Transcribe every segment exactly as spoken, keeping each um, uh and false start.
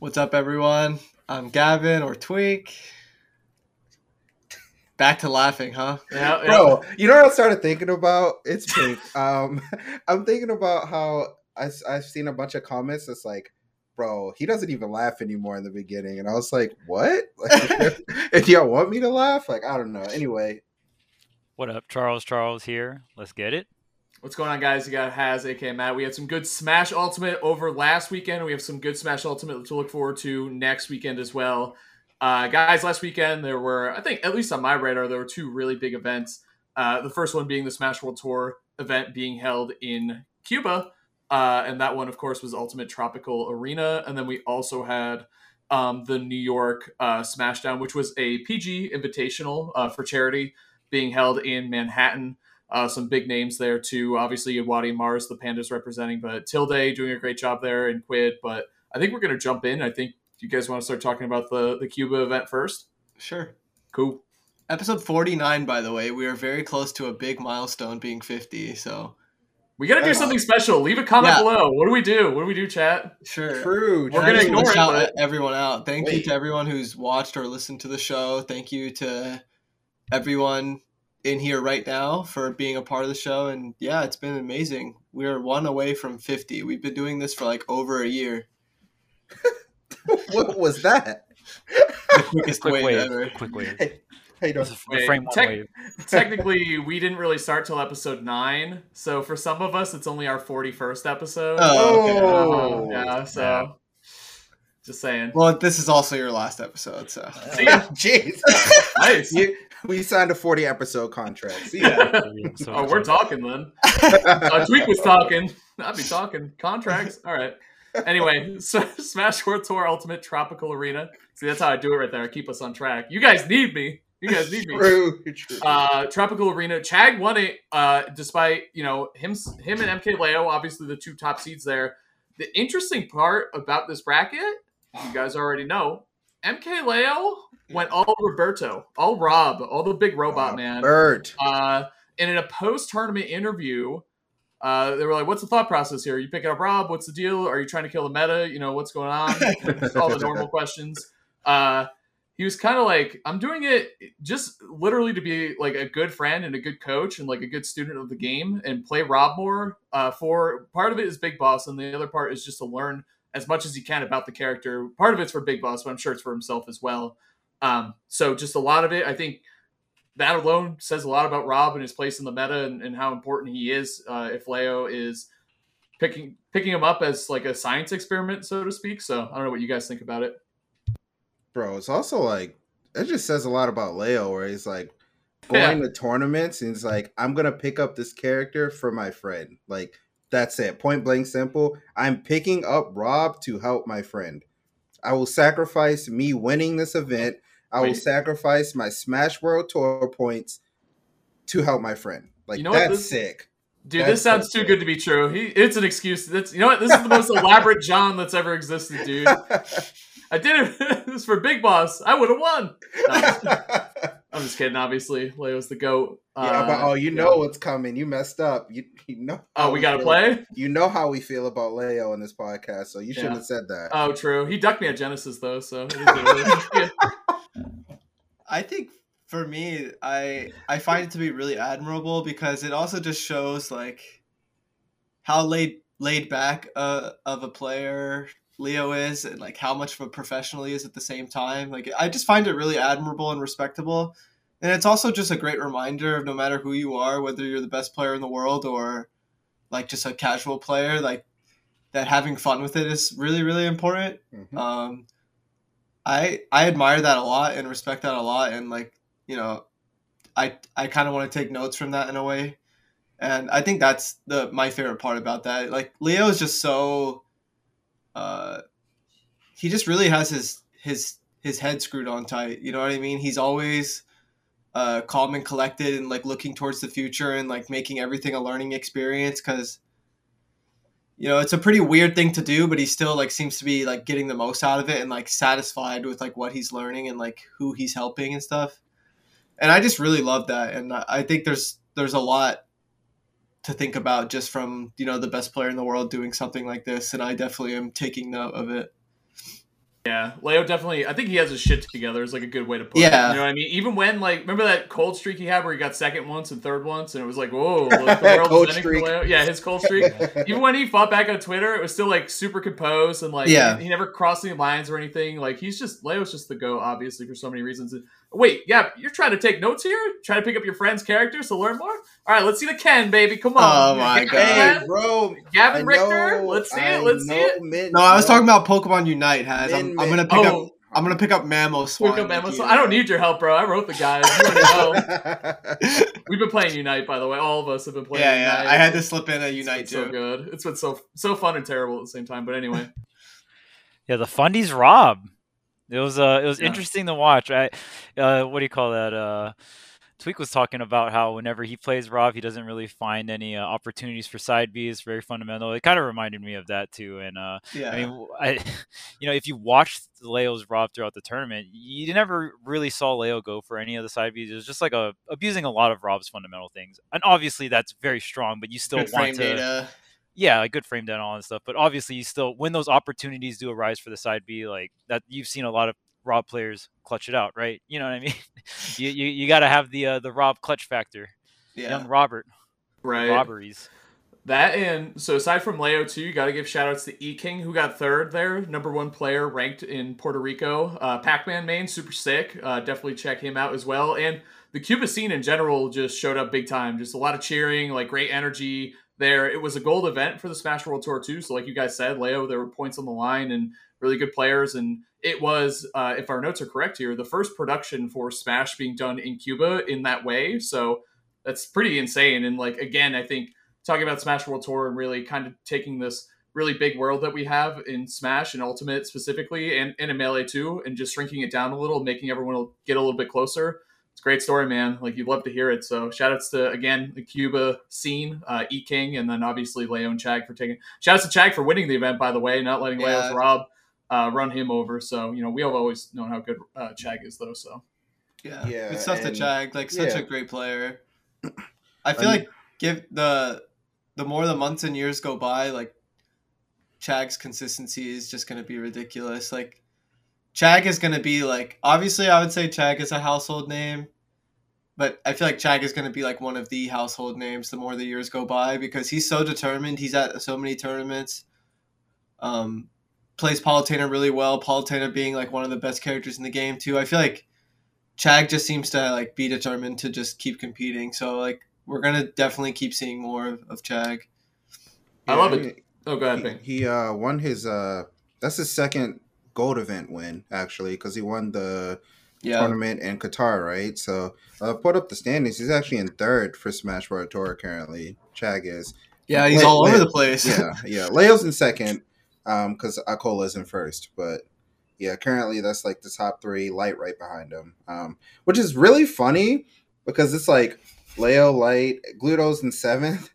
What's up, everyone? I'm Gavin, or Tweek. Back to laughing, huh? Yeah, yeah. Bro, you know what I started thinking about? It's pink. um, I'm thinking about how I, I've seen a bunch of comments that's like, bro, he doesn't even laugh anymore in the beginning. And I was like, what? Like, if y'all want me to laugh? Like, I don't know. Anyway. What up, Charles? Charles here. Let's get it. What's going on, guys? You got Haz, aka Matt. We had some good Smash Ultimate over last weekend. We have some good Smash Ultimate to look forward to next weekend as well. Uh, guys, last weekend there were, I think, at least on my radar, there were two really big events. Uh, the first one being the Smash World Tour event being held in Cuba. Uh, and that one, of course, was Ultimate Tropical Arena. And then we also had um, the New York uh, Smashdown, which was a P G Invitational uh, for charity being held in Manhattan. Uh, some big names there, too. Obviously, Yawadi and Mars, the Pandas representing, but Tilde doing a great job there and Quid. But I think we're going to jump in. I think you guys want to start talking about the, the Cuba event first? Sure. Cool. Episode forty-nine, by the way. We are very close to a big milestone being fifty, so... We gotta do something special. Leave a comment yeah. below. What do we do? What do we do, chat? Sure. True. We're gonna ignore shout it, but... everyone out. Thank Wait. you to everyone who's watched or listened to the show. Thank you to everyone in here right now for being a part of the show. And yeah, it's been amazing. We are one away from fifty. We've been doing this for like over a year. What was that? The quickest quick wave, wave ever. Quick wave. Hey. Hey, frame Te- technically, we didn't really start till episode nine, so for some of us, it's only our forty-first episode. Oh, okay. uh, yeah. So, yeah. Just saying. Well, this is also your last episode, so. See ya. Jeez. Nice. You, we signed a forty-episode contract. See ya. so oh, we're talking then. uh, Tweek was talking. I'd be talking contracts. All right. Anyway, so Smash World Tour Ultimate Tropical Arena. See, that's how I do it right there. I keep us on track. You guys need me. You guys need me. True, true. Uh, Tropical Arena. Chag won it, uh, despite, you know, him him and M K Leo, obviously the two top seeds there. The interesting part about this bracket, you guys already know, M K Leo went all Roberto, all Rob, all the big robot oh, man. Bird. Uh, and in a post-tournament interview, uh, they were like, what's the thought process here? Are you picking up Rob? What's the deal? Are you trying to kill the meta? You know, what's going on? All the normal questions. Uh He was kind of like, I'm doing it just literally to be like a good friend and a good coach and like a good student of the game and play Rob more. Uh, for part of it is Big Boss, and the other part is just to learn as much as he can about the character. Part of it's for Big Boss, but I'm sure it's for himself as well. Um, so just a lot of it. I think that alone says a lot about Rob and his place in the meta and, and how important he is. Uh, if Leo is picking picking him up as like a science experiment, so to speak. So I don't know what you guys think about it. Bro, it's also like, it just says a lot about Leo, where he's like going yeah. to tournaments and he's like, I'm going to pick up this character for my friend. Like, that's it. Point blank simple. I'm picking up Rob to help my friend. I will sacrifice me winning this event. I Wait. will sacrifice my Smash World Tour points to help my friend. Like, you know that's this- sick. Dude, that's this sounds too good to be true. He, it's an excuse. That's, you know what? This is the most elaborate John that's ever existed, dude. I did it this for Big Boss. I would have won. No, I'm, just I'm just kidding, obviously. Leo's the GOAT. Yeah, uh, but oh, you yeah. know what's coming. You messed up. You, you know. Oh, we got to play? You know how we feel about Leo in this podcast, so you yeah. shouldn't have said that. Oh, true. He ducked me at Genesis, though, so. yeah. I think... For me, I I find it to be really admirable because it also just shows like how laid laid back uh, of a player Leo is and like how much of a professional he is at the same time. Like I just find it really admirable and respectable. And it's also just a great reminder of no matter who you are, whether you're the best player in the world or like just a casual player, like that having fun with it is really, really important. Mm-hmm. Um, I I admire that a lot and respect that a lot and like you know, I I kind of want to take notes from that in a way. And I think that's the my favorite part about that. Like, Leo is just so... Uh, he just really has his, his, his head screwed on tight. You know what I mean? He's always uh, calm and collected and, like, looking towards the future and, like, making everything a learning experience because, you know, it's a pretty weird thing to do, but he still, like, seems to be, like, getting the most out of it and, like, satisfied with, like, what he's learning and, like, who he's helping and stuff. And I just really love that. And I think there's there's a lot to think about just from, you know, the best player in the world doing something like this. And I definitely am taking note of it. Yeah, Leo definitely, I think he has his shit together is like a good way to put yeah. it. You know what I mean? Even when, like, remember that cold streak he had where he got second once and third once and it was like, whoa, look, the world is ending for Leo. Yeah, his cold streak. Even when he fought back on Twitter, it was still like super composed and like yeah. he, he never crossed any lines or anything. Like he's just, Leo's just the go, obviously, for so many reasons. And, wait, yeah, you're trying to take notes here? Trying to pick up your friend's characters to learn more? All right, let's see the Ken, baby. Come on. Oh, my God. Hey, bro. Gavin Richter. Let's see it. Let's see it. Min, no, I was talking about Pokemon Unite, Haz. Min, I'm, I'm going to pick oh. up I'm gonna pick up Mamoswine. I don't need your help, bro. I wrote the guys. We've been playing Unite, by the way. All of us have been playing yeah, Unite. Yeah, I had to slip in a Unite, it's been too. so good. It's been so, so fun and terrible at the same time. But anyway. Yeah, the fundies Rob. It was uh, it was yeah. interesting to watch. I, uh, what do you call that? Uh, Tweek was talking about how whenever he plays Rob, he doesn't really find any uh, opportunities for side Bs. Very fundamental. It kind of reminded me of that too. And uh, yeah. I mean, I, you know, if you watched Leo's Rob throughout the tournament, you never really saw Leo go for any of the side Bs. It was just like a abusing a lot of Rob's fundamental things. And obviously, that's very strong, but you still Good want to. Data. Yeah, a good frame down all and stuff, but obviously you still when those opportunities do arise for the side B, like that you've seen a lot of Rob players clutch it out, right? You know what I mean? you you, you got to have the uh, the Rob clutch factor, yeah. Young Robert, right? Robberies. That and so aside from Leo too, you got to give shout outs to E King who got third there, number one player ranked in Puerto Rico. Uh, Pac-Man main, super sick. Uh, definitely check him out as well. And the Cuba scene in general just showed up big time. Just a lot of cheering, like great energy. There, it was a gold event for the Smash World Tour too. So, like you guys said, Leo, there were points on the line and really good players. And it was, uh, if our notes are correct here, the first production for Smash being done in Cuba in that way. So that's pretty insane. And like again, I think talking about Smash World Tour and really kind of taking this really big world that we have in Smash and Ultimate specifically, and, and in Melee too, and just shrinking it down a little, making everyone get a little bit closer. It's a great story, man. Like, you'd love to hear it. So shout outs to, again, the Cuba scene, uh, E King, and then obviously Leo and Chag for taking. Shout outs to Chag for winning the event, by the way, not letting yeah. Leo's Rob uh, run him over. So, you know, we have always known how good uh, Chag is, though. So, yeah. yeah good stuff to Chag. Like, such yeah. a great player. I feel um, like give the the more the months and years go by, like, Chag's consistency is just going to be ridiculous. Like, Chag is going to be like, obviously I would say Chag is a household name, but I feel like Chag is going to be like one of the household names the more the years go by because he's so determined. He's at so many tournaments, um, plays Palutena really well. Palutena being like one of the best characters in the game too. I feel like Chag just seems to like be determined to just keep competing. So like, we're going to definitely keep seeing more of, of Chag. Yeah, I love it. He, oh, go ahead, Ben. He, he uh, won his, uh, that's his second gold event win actually because he won the yeah. tournament in Qatar, right? So uh, put up the standings. He's actually in third for Smash World Tour currently. Chag is yeah, he's Le all over Le the place. yeah, yeah. Leo's in second um because Akola's in first, but yeah, currently that's like the top three. Light right behind him, um, which is really funny because it's like Leo, Light, Gluto's in seventh,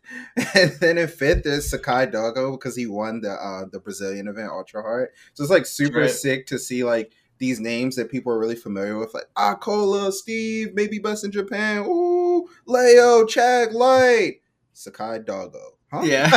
and then in fifth is Sakai Doggo because he won the uh, the Brazilian event Ultra Hard. So it's like super right. sick to see like these names that people are really familiar with, like Akola, Steve, Maybe Bus in Japan, ooh, Leo, Chag, Light, Sakai Doggo. Huh? Yeah.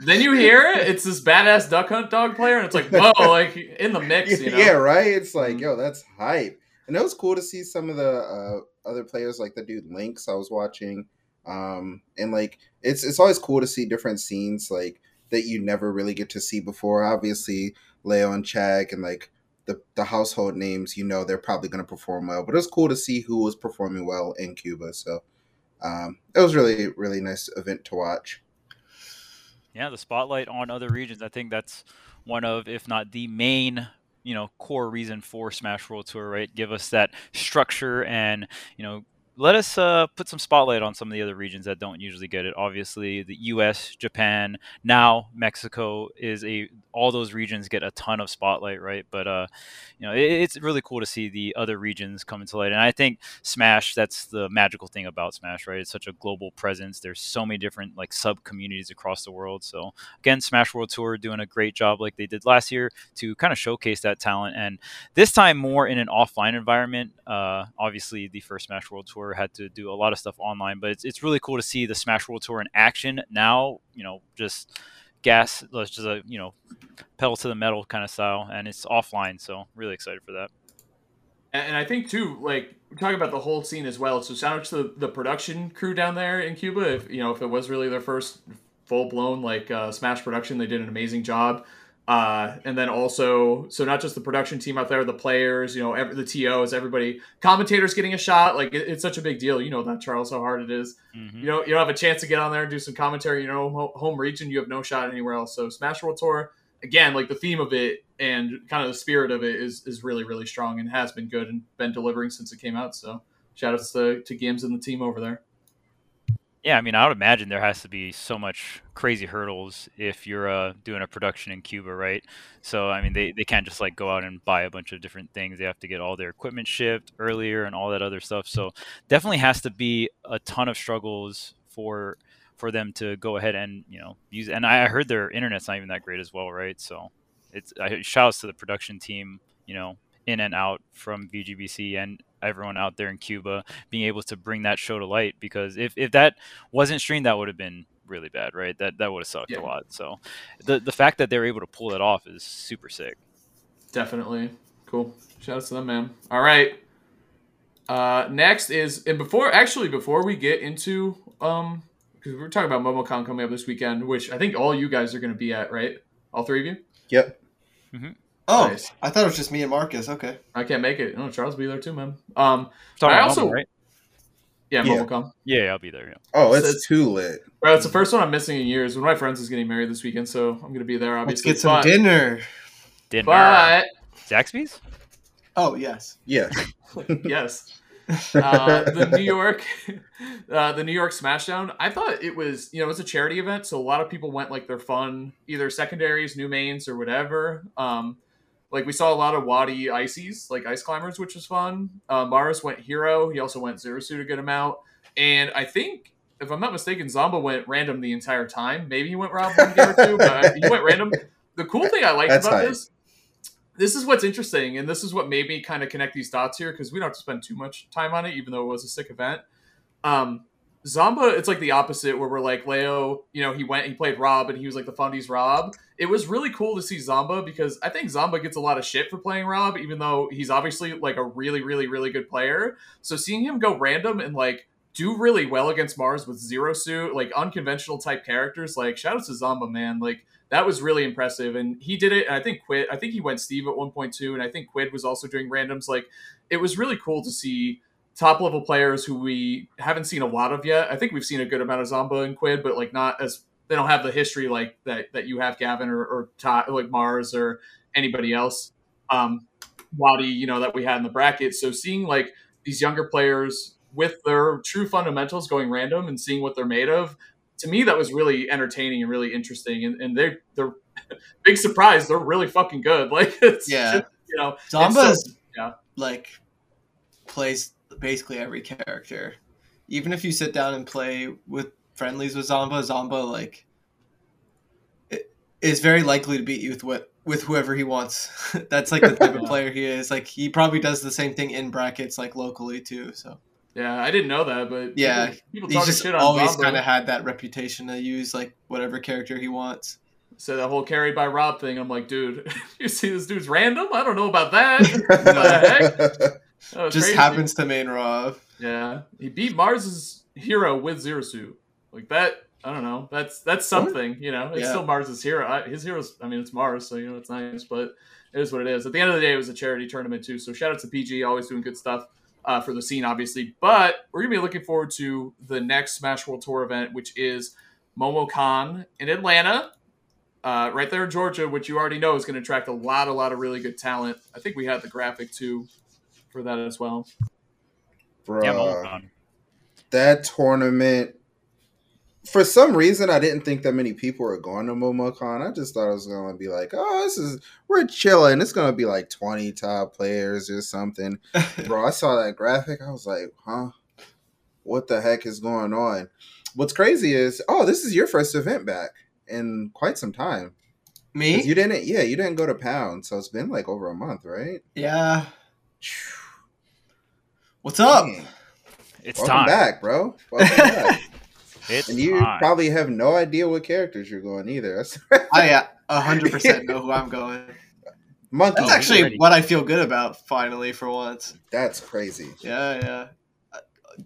Then you hear it. It's this badass Duck Hunt dog player, and it's like whoa, like in the mix, you know? Yeah, right. It's like yo, that's hype, and it was cool to see some of the. Uh, other players like the dude Lynx I was watching um and like it's it's always cool to see different scenes like that you never really get to see before. Obviously Leo and Chag and like the the household names, you know, they're probably going to perform well, but it's cool to see who was performing well in Cuba. So um it was really really nice event to watch. Yeah, the spotlight on other regions, I think that's one of, if not the main, you know, core reason for Smash World Tour, right? Give us that structure and, you know, let us uh, put some spotlight on some of the other regions that don't usually get it. Obviously, the U S, Japan, now Mexico is a, all those regions get a ton of spotlight, right? But, uh, you know, it, it's really cool to see the other regions come into light. And I think Smash, that's the magical thing about Smash, right? It's such a global presence. There's so many different, like, sub-communities across the world. So, again, Smash World Tour doing a great job like they did last year to kind of showcase that talent. And this time more in an offline environment. Uh, obviously, the first Smash World Tour had to do a lot of stuff online, but it's, it's really cool to see the Smash World Tour in action now, you know, just gas, it's just a, you know, pedal to the metal kind of style, and it's offline, so really excited for that. And I think too, like, we're talking about the whole scene as well. So shout out to the, the production crew down there in Cuba. If you know, if it was really their first full blown like uh, Smash production, they did an amazing job. Uh, and then also, so not just the production team out there, the players, you know, every, the T Os, everybody, commentators getting a shot. Like it, it's such a big deal. You know that, Charles, how hard it is. Mm-hmm. You know, you don't have a chance to get on there and do some commentary, you know, home region, you have no shot anywhere else. So Smash World Tour, again, like the theme of it and kind of the spirit of it is, is really, really strong and has been good and been delivering since it came out. So shout outs to, to Gims and the team over there. Yeah, I mean, I would imagine there has to be so much crazy hurdles if you're uh, doing a production in Cuba, right? So, I mean, they, they can't just, like, go out and buy a bunch of different things. They have to get all their equipment shipped earlier and all that other stuff. So definitely has to be a ton of struggles for for them to go ahead and, you know, use. And I heard their internet's not even that great as well, right? So it's I, shout outs to the production team, you know, in and out from V G B C and everyone out there in Cuba being able to bring that show to light, because if, if that wasn't streamed, that would have been really bad, right? That that would have sucked yeah. a lot. So the the fact that they were able to pull that off is super sick. Definitely. Cool. Shout out to them, man. All right. Uh, next is, and before, actually before we get into, um, because we were talking about MomoCon coming up this weekend, which I think all you guys are going to be at, right? All three of you? Yep. Mm-hmm. Oh, nice. I thought it was just me and Marcus. Okay. I can't make it. No, Charles will be there too, man. Um, I also, Mobile, right? Yeah, yeah. MomoCon. Yeah, yeah, I'll be there. Yeah. Oh, it's, so it's too lit. Bro, it's the first one I'm missing in years. One of my friends is getting married this weekend, so I'm going to be there, obviously. Let's get some but, dinner. Dinner. But. Zaxby's? Oh, yes. Yeah. Yes. Uh, the New York, uh, the New York Smashdown. I thought it was, you know, it's a charity event, so a lot of people went like their fun, either secondaries, new mains, or whatever. Um, like we saw a lot of Waddy Icies, like ice climbers, which was fun. Uh, Mars went hero. He also went Zero Suit a good amount, and I think, if I'm not mistaken, Zomba went random the entire time. Maybe he went Rob one game or two, but he went random. The cool thing I liked That's about hype. this. This is what's interesting, and this is what made me kind of connect these dots here, because we don't have to spend too much time on it, even though it was a sick event. Um, Zomba, it's like the opposite, where we're like, Leo, you know, he went, he played Rob, and he was like the fundies Rob. It was really cool to see Zomba, because I think Zomba gets a lot of shit for playing Rob, even though he's obviously like a really, really, really good player. So seeing him go random and like do really well against Mars with Zero Suit, like unconventional type characters, like shout out to Zomba, man. Like, that was really impressive, and he did it. And I think Quid, I think he went Steve at one point too, and I think Quid was also doing randoms. Like, it was really cool to see top level players who we haven't seen a lot of yet. I think we've seen a good amount of Zomba and Quid, but like not as they don't have the history like that that you have, Gavin or, or Todd, like Mars or anybody else, um, Waddy, you know, that we had in the bracket. So seeing like these younger players with their true fundamentals going random and seeing what they're made of. To me, that was really entertaining and really interesting, and, and they they're big surprise. They're really fucking good. Like, it's yeah, just, you know, Zomba so, yeah. like plays basically every character. Even if you sit down and play with friendlies with Zomba, Zomba like it, is very likely to beat you with what with whoever he wants. That's like the type yeah. of player he is. Like, he probably does the same thing in brackets, like locally too. So. Yeah, I didn't know that, but yeah, people talking just shit on always kind of had that reputation to use like whatever character he wants. So that whole carried by Rob thing, I'm like, dude, you see this dude's random? I don't know about that. What the heck? Just crazy. Happens to main Rob. Yeah, he beat Mars's hero with Zero Suit. Like that, I don't know. That's that's something, what? You know. It's yeah. still Mars's hero. I, his hero's, I mean, it's Mars, so you know it's nice, but it is what it is. At the end of the day, it was a charity tournament too. So shout out to P G, always doing good stuff. Uh, for the scene, obviously, but we're gonna be looking forward to the next Smash World Tour event, which is MomoCon in Atlanta, uh, right there in Georgia, which you already know is going to attract a lot, a lot of really good talent. I think we had the graphic too for that as well. Bruh, yeah, MomoCon. That tournament. For some reason, I didn't think that many people were going to MomoCon. I just thought it was going to be like, oh, this is, we're chilling. It's going to be like twenty top players or something. Bro, I saw that graphic. I was like, huh? What the heck is going on? What's crazy is, oh, this is your first event back in quite some time. Me? You didn't, yeah, you didn't go to Pound. So it's been like over a month, right? Yeah. What's up? Dang. It's Welcome time. Welcome back, bro. Welcome back. It's and you hot. Probably have no idea what characters you're going either. I yeah, one hundred percent know who I'm going. Monkey. That's actually already. What I feel good about, finally, for once. That's crazy. Yeah, yeah.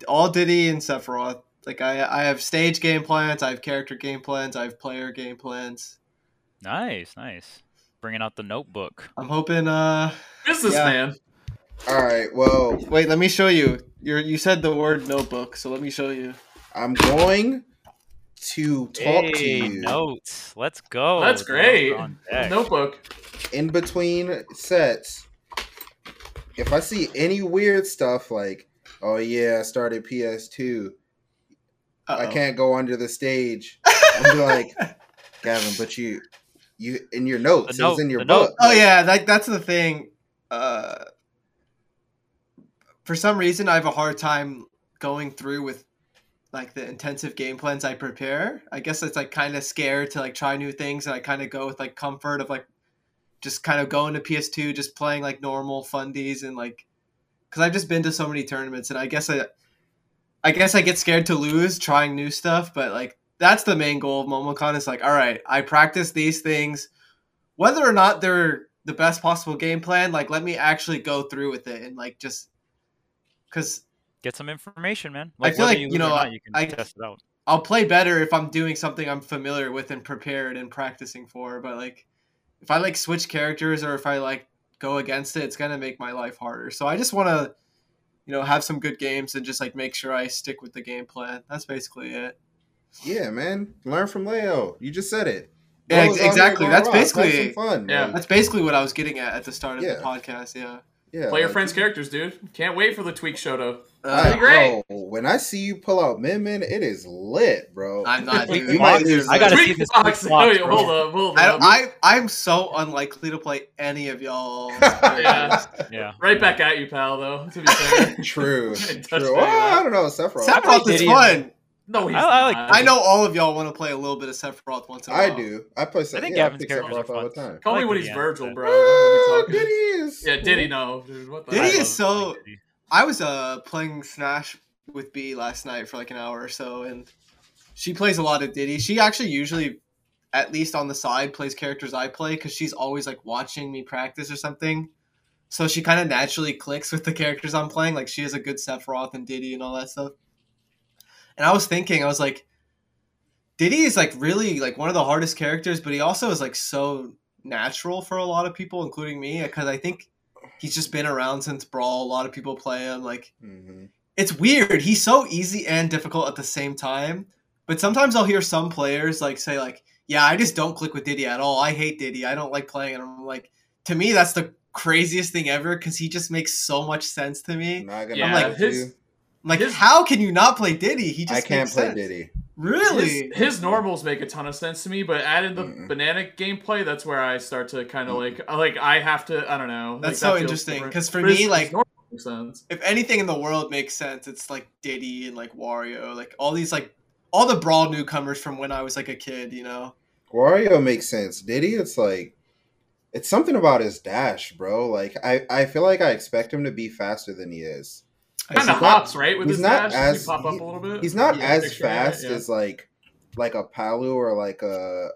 All Diddy and Sephiroth. Like, I, I have stage game plans, I have character game plans, I have player game plans. Nice, nice. Bringing out the notebook. I'm hoping, uh... business yeah. man. All right, well... Wait, let me show you. You're, you said the word notebook, so let me show you. I'm going to talk hey, to you. Notes. Let's go. That's great. Notebook. In between sets, if I see any weird stuff like, oh yeah, I started P S two, uh-oh. I can't go under the stage. I'm like, Gavin, but you, you in your notes, note, it was in your book. Note. Oh yeah, that, that's the thing. Uh, for some reason, I have a hard time going through with like the intensive game plans I prepare. I guess it's like kind of scared to like try new things, and I kind of go with like comfort of like just kind of going to P S two, just playing like normal fundies and like, because I've just been to so many tournaments, and I guess I. I guess I get scared to lose trying new stuff, but like that's the main goal of MomoCon is like, all right, I practice these things, whether or not they're the best possible game plan. Like, let me actually go through with it and like just because get some information, man. Like, I feel like you, you know, not, you can I, test it out. I'll play better if I'm doing something I'm familiar with and prepared and practicing for. But like, if I like switch characters or if I like go against it, it's gonna make my life harder. So I just want to. You know, have some good games and just like make sure I stick with the game plan. That's basically it. Yeah, man. Learn from Leo. You just said it. Yeah, ex- exactly. That's rock. basically fun. Yeah, like, that's basically what I was getting at at the start of yeah. the podcast. Yeah. Yeah. Play your like, friends' characters, dude. Can't wait for the Tweek show to uh, be great. Bro, when I see you pull out Min Min, it is lit, bro. I'm not. Dude, you might lose. I gotta see this Fox. Hold up, hold up. I, I I'm so unlikely to play any of y'all. yeah. yeah. Right back at you, pal. Though. To be fair. True. True. Oh, I don't know. Sephiroth. Sephiroth is fun. No, he's I, I, like, I know all of y'all want to play a little bit of Sephiroth once in a while. I do. I play Sephiroth. I think yeah, Gavin's I characters Sephiroth are all the time. Call like me when he's Virgil, bro. Oh, Diddy is. Yeah, Diddy, no. Dude, what the Diddy is so. Diddy. I was uh playing Smash with B last night for like an hour or so, and she plays a lot of Diddy. She actually usually, at least on the side, plays characters I play because she's always like watching me practice or something. So she kind of naturally clicks with the characters I'm playing. Like she has a good Sephiroth and Diddy and all that stuff. And I was thinking, I was like, Diddy is like really like one of the hardest characters, but he also is like so natural for a lot of people, including me, because I think he's just been around since Brawl. A lot of people play him. Like, mm-hmm. It's weird. He's so easy and difficult at the same time. But sometimes I'll hear some players like say like, yeah, I just don't click with Diddy at all. I hate Diddy. I don't like playing. And I'm like, to me, that's the craziest thing ever because he just makes so much sense to me. Not gonna yeah, I'm like, his... I'm like, his, how can you not play Diddy? He just I can't play sense. Diddy. Really? His, his normals make a ton of sense to me, but added the mm-mm. banana gameplay, that's where I start to kind of like, like I have to, I don't know. That's like, so that interesting, because for me, his, like, his sense. If anything in the world makes sense, it's like Diddy and like Wario, like all these like, all the Brawl newcomers from when I was like a kid, you know? Wario makes sense. Diddy, it's like, it's something about his dash, bro. Like, I, I feel like I expect him to be faster than he is. Kind of hops, not, right? With his not dash, as, pop up he, a little bit. He's not yeah, as fast it, yeah. as like, like a Palu or like a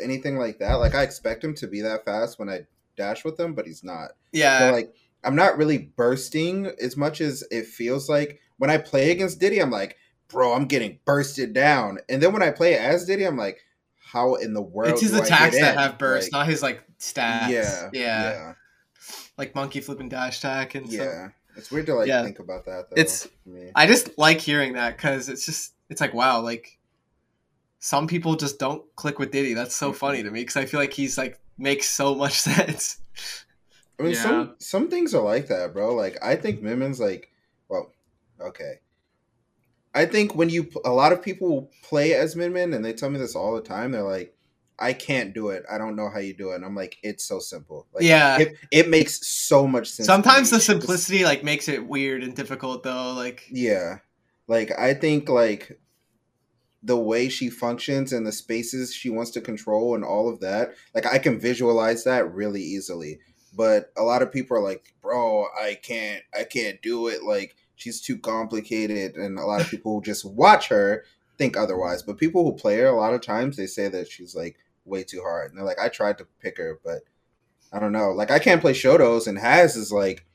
anything like that. Like I expect him to be that fast when I dash with him, but he's not. Yeah. So, like I'm not really bursting as much as it feels like when I play against Diddy. I'm like, bro, I'm getting bursted down, and then when I play as Diddy, I'm like, how in the world? It's his do attacks I get that in? have burst, like, not his like stats. Yeah, yeah. Yeah. Like monkey flip and dash attack and yeah. stuff. It's weird to like yeah. think about that. Though. It's yeah. I just like hearing that because it's just it's like wow, like some people just don't click with Diddy. That's so funny to me because I feel like he's like makes so much sense. I mean, yeah. some some things are like that, bro. Like I think Min Min's like, well, okay. I think when you a lot of people play as Min Min and they tell me this all the time. They're like, I can't do it. I don't know how you do it. And I'm like, it's so simple. Like, yeah. It, it makes so much sense. Sometimes the simplicity like makes it weird and difficult though. Like, yeah. Like I think like the way she functions and the spaces she wants to control and all of that, like I can visualize that really easily, but a lot of people are like, bro, I can't, I can't do it. Like she's too complicated. And a lot of people just watch her. think otherwise, but people who play her a lot of times, they say that she's like way too hard. And they're like, I tried to pick her, but I don't know. Like, I can't play Shotos, and Haz is like,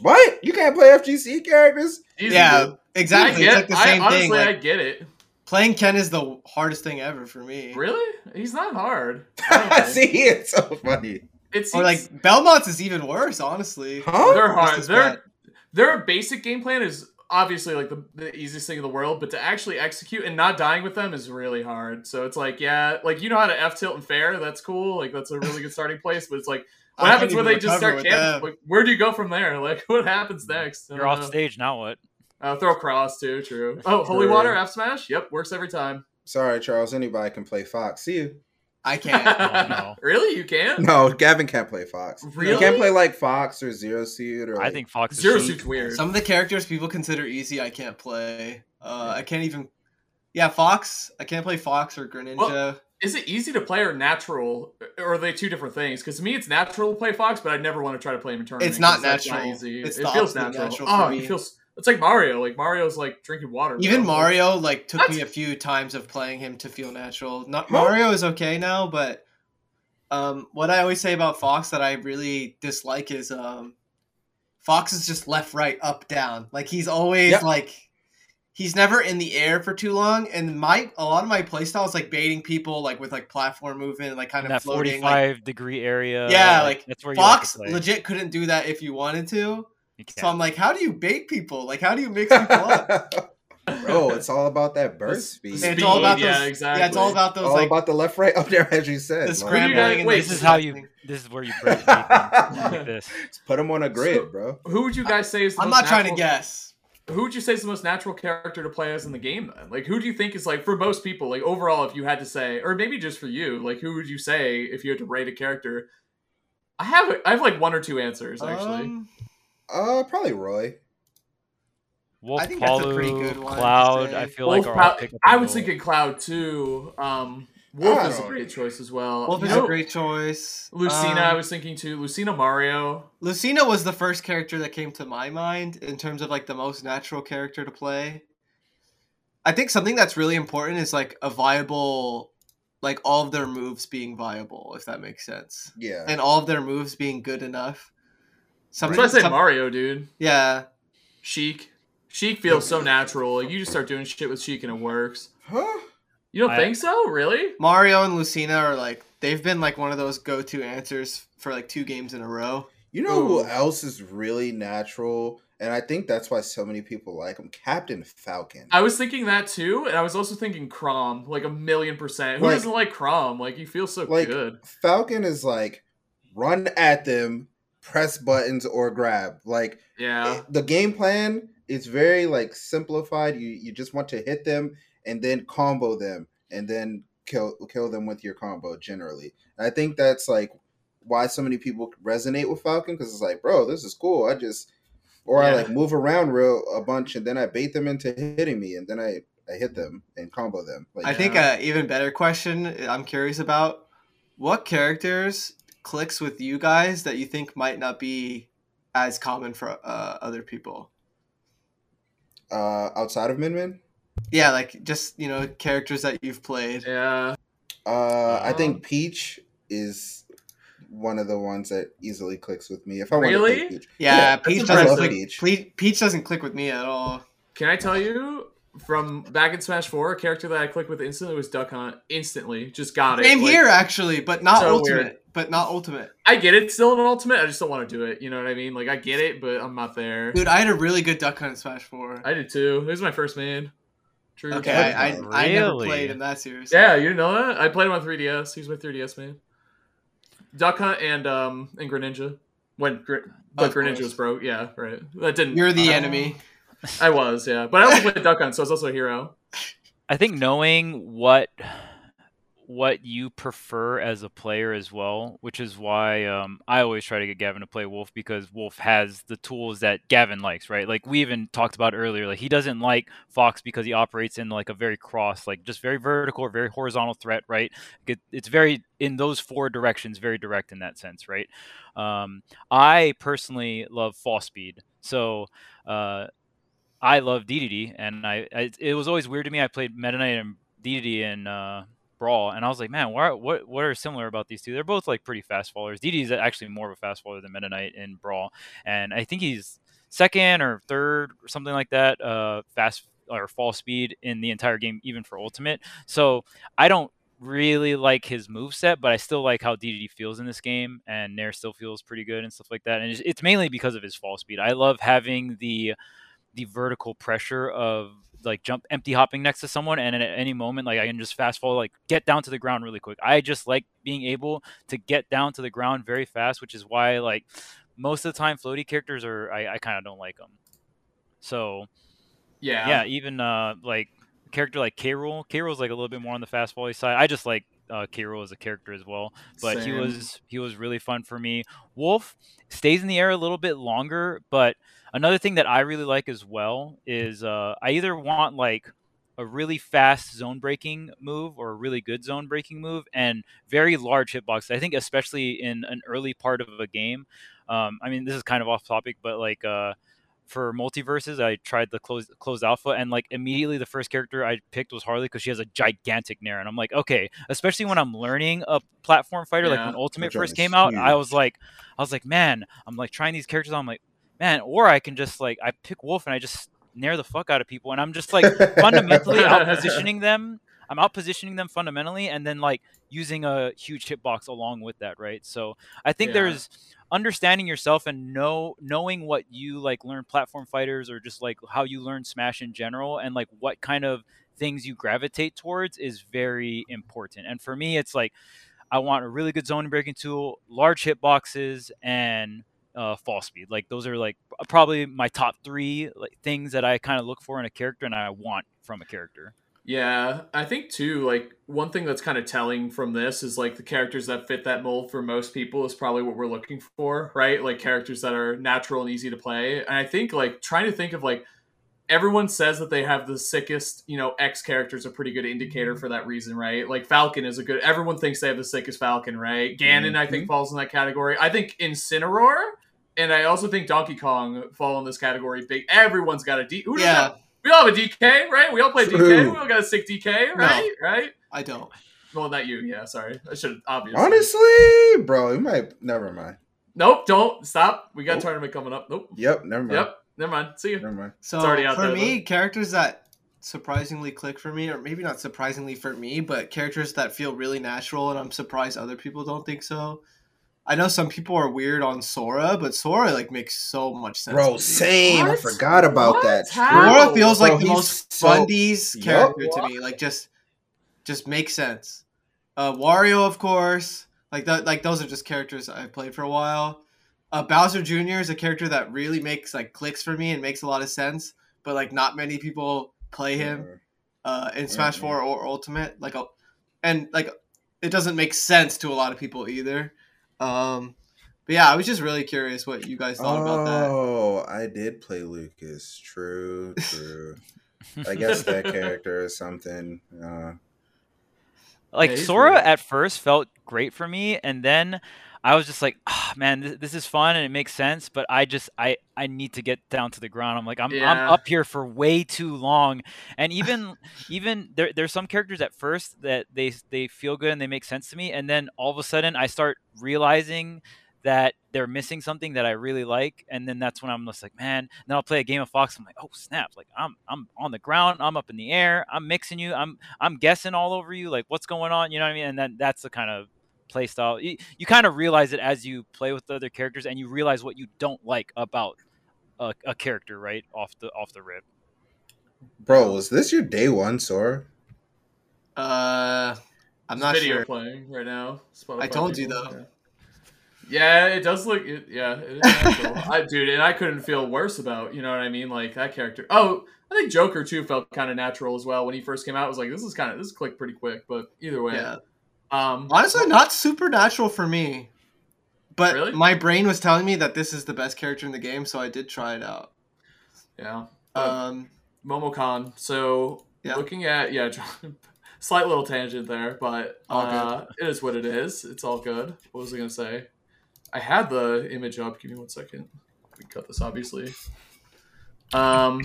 what? You can't play F G C characters? Easy, yeah, dude. Exactly. I get, it's like the same I, honestly, thing. Like, I get it. Playing Ken is the hardest thing ever for me. Really? He's not hard. I see, it's so funny. It's or like Belmont's is even worse, honestly. Huh? They're hard. Their their basic game plan is obviously like the, the easiest thing in the world, but to actually execute and not dying with them is really hard. So it's like, yeah, like you know how to F tilt and fair. That's cool. Like that's a really good starting place. But it's like, what happens when they just start camping? Like, where do you go from there? Like what happens next? You're off stage now. What? Uh, throw cross too. True. Oh, holy water F smash. Yep, works every time. Sorry, Charles. Anybody can play Fox. See you. I can't. Oh, no. Really? You can't? No, Gavin can't play Fox. Really? You can't play like Fox or Zero Suit or. Like... I think Fox is Zero Suit's weird. Some of the characters people consider easy, I can't play. Uh, I can't even. Yeah, Fox. I can't play Fox or Greninja. Well, is it easy to play or natural? Or are they two different things? Because to me, it's natural to play Fox, but I'd never want to try to play him in tournament. It's not natural. Not easy. It's it feels natural. natural oh, it feels. It's like Mario. Like Mario's like drinking water. Even bro. Mario like took That's... me a few times of playing him to feel natural. Not Mario is okay now, but um, what I always say about Fox that I really dislike is um, Fox is just left, right, up, down. Like he's always yep. like he's never in the air for too long. And my a lot of my playstyle is like baiting people like with like platform movement, and, like kind in of that floating forty-five like, degree area. Yeah, like that's where Fox you like legit couldn't do that if you wanted to. So I'm like, how do you bait people? Like, how do you mix people up? Bro, it's all about that burst speed. speed. It's all about those, yeah, exactly. Yeah, it's all about those. All like, about the left, right, up there, as you said. The scrambling. Wait, this is how you. This is where you break people. Like this. Just put them on a grid, so, bro. Who would you guys say is? The I'm most not natural, trying to guess. Who would you say is the most natural character to play as in the game? Then, like, who do you think is like for most people? Like overall, if you had to say, or maybe just for you, like, who would you say if you had to rate a character? I have, I have like one or two answers actually. Um, Uh, probably Roy. Wolf, I think Palu, that's a pretty good one. Cloud, I feel Wolf, like. Are all pick up I was thinking Cloud too. Um, Wolf is a great choice as well. Wolf you is know, a great choice. Lucina, um, I was thinking too. Lucina, Mario. Lucina was the first character that came to my mind in terms of like the most natural character to play. I think something that's really important is like a viable, like all of their moves being viable, if that makes sense. Yeah. And all of their moves being good enough. That's why I said Mario, dude. Yeah. Sheik. Sheik feels so natural. Like, you just start doing shit with Sheik and it works. Huh? You don't I, think so? Really? Mario and Lucina are like, they've been like one of those go-to answers for like two games in a row. You know Ooh. who else is really natural? And I think that's why so many people like him. Captain Falcon. I was thinking that too. And I was also thinking Crom, like a million percent. Who like, doesn't like Crom? Like, he feels so like, good. Falcon is like, run at them. Press buttons or grab. Like yeah it, the game plan is very like simplified. You you just want to hit them and then combo them and then kill kill them with your combo generally. And I think that's like why so many people resonate with Falcon, because it's like, bro, this is cool. I just or yeah. I like move around real a bunch and then I bait them into hitting me and then I I hit them and combo them. Like, I think an even better question I'm curious about, what characters clicks with you guys that you think might not be as common for uh, other people? Uh, outside of Min Min? Yeah, like just, you know, characters that you've played. Yeah. Uh, I think Peach is one of the ones that easily clicks with me. If I really? want to play Peach. Yeah, yeah Peach, doesn't click, Peach. Peach doesn't click with me at all. Can I tell you? From back in Smash four, a character that I clicked with instantly was Duck Hunt. Instantly. Just got it. Same like, here, actually, but not so ultimate. Weird. But not ultimate. I get it. Still an ultimate. I just don't want to do it. You know what I mean? Like, I get it, but I'm not there. Dude, I had a really good Duck Hunt in Smash four. I did, too. It was my first main. True. Okay, I, I, really? I never played him that seriously. Yeah, you know that? I played him on three D S. He's my three D S main. Duck Hunt and, um, and Greninja. When Gr but of Greninja course. was broke. Yeah, right. That didn't... You're the um, enemy. I was, yeah. But I also played Duck Hunt, so I was also a hero. I think knowing what what you prefer as a player as well, which is why um, I always try to get Gavin to play Wolf, because Wolf has the tools that Gavin likes, right? Like we even talked about earlier, like he doesn't like Fox because he operates in like a very cross, like just very vertical, very horizontal threat, right? It, it's very, in those four directions, very direct in that sense, right? Um, I personally love fall speed. So, uh, I love D D D, and I, I it was always weird to me. I played Meta Knight and D D D and uh, Brawl, and I was like, man, why, what what are similar about these two? They're both like pretty fast fallers. D D D is actually more of a fast faller than Meta Knight in Brawl, and I think he's second or third or something like that uh, fast or fall speed in the entire game, even for Ultimate. So I don't really like his moveset, but I still like how D D D feels in this game, and Nair still feels pretty good and stuff like that. And it's, it's mainly because of his fall speed. I love having the the vertical pressure of like jump empty hopping next to someone, and at any moment like I can just fast fall, like get down to the ground really quick. I just like being able to get down to the ground very fast, which is why like most of the time floaty characters are I, I kind of don't like them. So yeah, yeah, even uh like a character like K. Rool, K. Rool's like a little bit more on the fast volley side. I just like uh, K. Rool as a character as well, but Same. he was he was really fun for me. Wolf stays in the air a little bit longer, but another thing that I really like as well is uh, I either want like a really fast zone breaking move or a really good zone breaking move and very large hitboxes. I think especially in an early part of a game. Um, I mean, this is kind of off topic, but like uh, for multiverses, I tried the close close alpha, and like immediately the first character I picked was Harley because she has a gigantic Nair, and I'm like, okay, especially when I'm learning a platform fighter, yeah, like when Ultimate first came out, huge. I was like, I was like, man, I'm like trying these characters. I'm like. Man, or I can just, like, I pick Wolf and I just Nair the fuck out of people. And I'm just, like, fundamentally out-positioning them. I'm out-positioning them fundamentally and then, like, using a huge hitbox along with that, right? So I think yeah. there's understanding yourself and know knowing what you, like, learn platform fighters or just, like, how you learn Smash in general and, like, what kind of things you gravitate towards is very important. And for me, it's, like, I want a really good zone-breaking tool, large hitboxes, and... Uh, fall speed. Like those are like probably my top three like things that I kind of look for in a character and I want from a character. Yeah, I think too, like one thing that's kind of telling from this is like the characters that fit that mold for most people is probably what we're looking for, right? Like characters that are natural and easy to play. And I think like trying to think of like everyone says that they have the sickest, you know, X character is a pretty good indicator for that reason, right? Like Falcon is a good, everyone thinks they have the sickest Falcon, right? Ganon, mm-hmm. I think, falls in that category. I think Incineroar, and I also think Donkey Kong fall in this category. Big, everyone's got a D. Who does yeah. that? We all have a D K, right? We all play True. D K. We all got a sick D K, right? No, right? I don't. Well, not you. Yeah, sorry. I should have, obviously. Honestly, bro, you might, never mind. Nope, don't. Stop. We got nope. a tournament coming up. Nope. Yep, never mind. Yep. Never mind. See you. Never mind. So it's already out for there, me, though. Characters that surprisingly click for me, or maybe not surprisingly for me, but characters that feel really natural, and I'm surprised other people don't think so. I know some people are weird on Sora, but Sora like makes so much sense. Bro, same. What? I forgot about what? that. How? Sora feels like Bro, the most so... fundies yep. character to me. Like just, just makes sense. Uh, Wario, of course. Like that. Like those are just characters I played for a while. Uh, Bowser Junior is a character that really makes like clicks for me and makes a lot of sense, but like not many people play him uh, in Smash four or Ultimate. Like, a, and like it doesn't make sense to a lot of people either. Um, but yeah, I was just really curious what you guys thought oh, about that. Oh, I did play Lucas. True, true. I guess that character is something. Uh, like yeah, Sora weird. At first felt great for me, and then. I was just like, oh, man, this, this is fun and it makes sense, but I just I, I need to get down to the ground. I'm like I'm yeah. I'm up here for way too long, and even even there there's some characters at first that they they feel good and they make sense to me, and then all of a sudden I start realizing that they're missing something that I really like, and then that's when I'm just like, man. Then I'll play a game of Fox. I'm like, oh snap! Like I'm I'm on the ground. I'm up in the air. I'm mixing you. I'm I'm guessing all over you. Like what's going on? You know what I mean? And then that's the kind of play style you, you kind of realize it as you play with the other characters, and you realize what you don't like about a, a character right off the off the rip. Bro, was this your day one, Sora? Uh, I'm not video sure. Playing right now. Spotify I told people. You though. Yeah, it does look. It, yeah, it is I, dude, and I couldn't feel worse about. You know what I mean? Like that character. Oh, I think Joker too felt kind of natural as well when he first came out. I was like, this is kind of this clicked pretty quick, but either way. Yeah. Um, Honestly, not supernatural for me, but really? My brain was telling me that this is the best character in the game, so I did try it out. Yeah. Um, MomoCon. So yeah. looking at yeah, slight little tangent there, but uh, it is what it is. It's all good. What was I gonna say? I had the image up. Give me one second. We cut this, obviously. Um,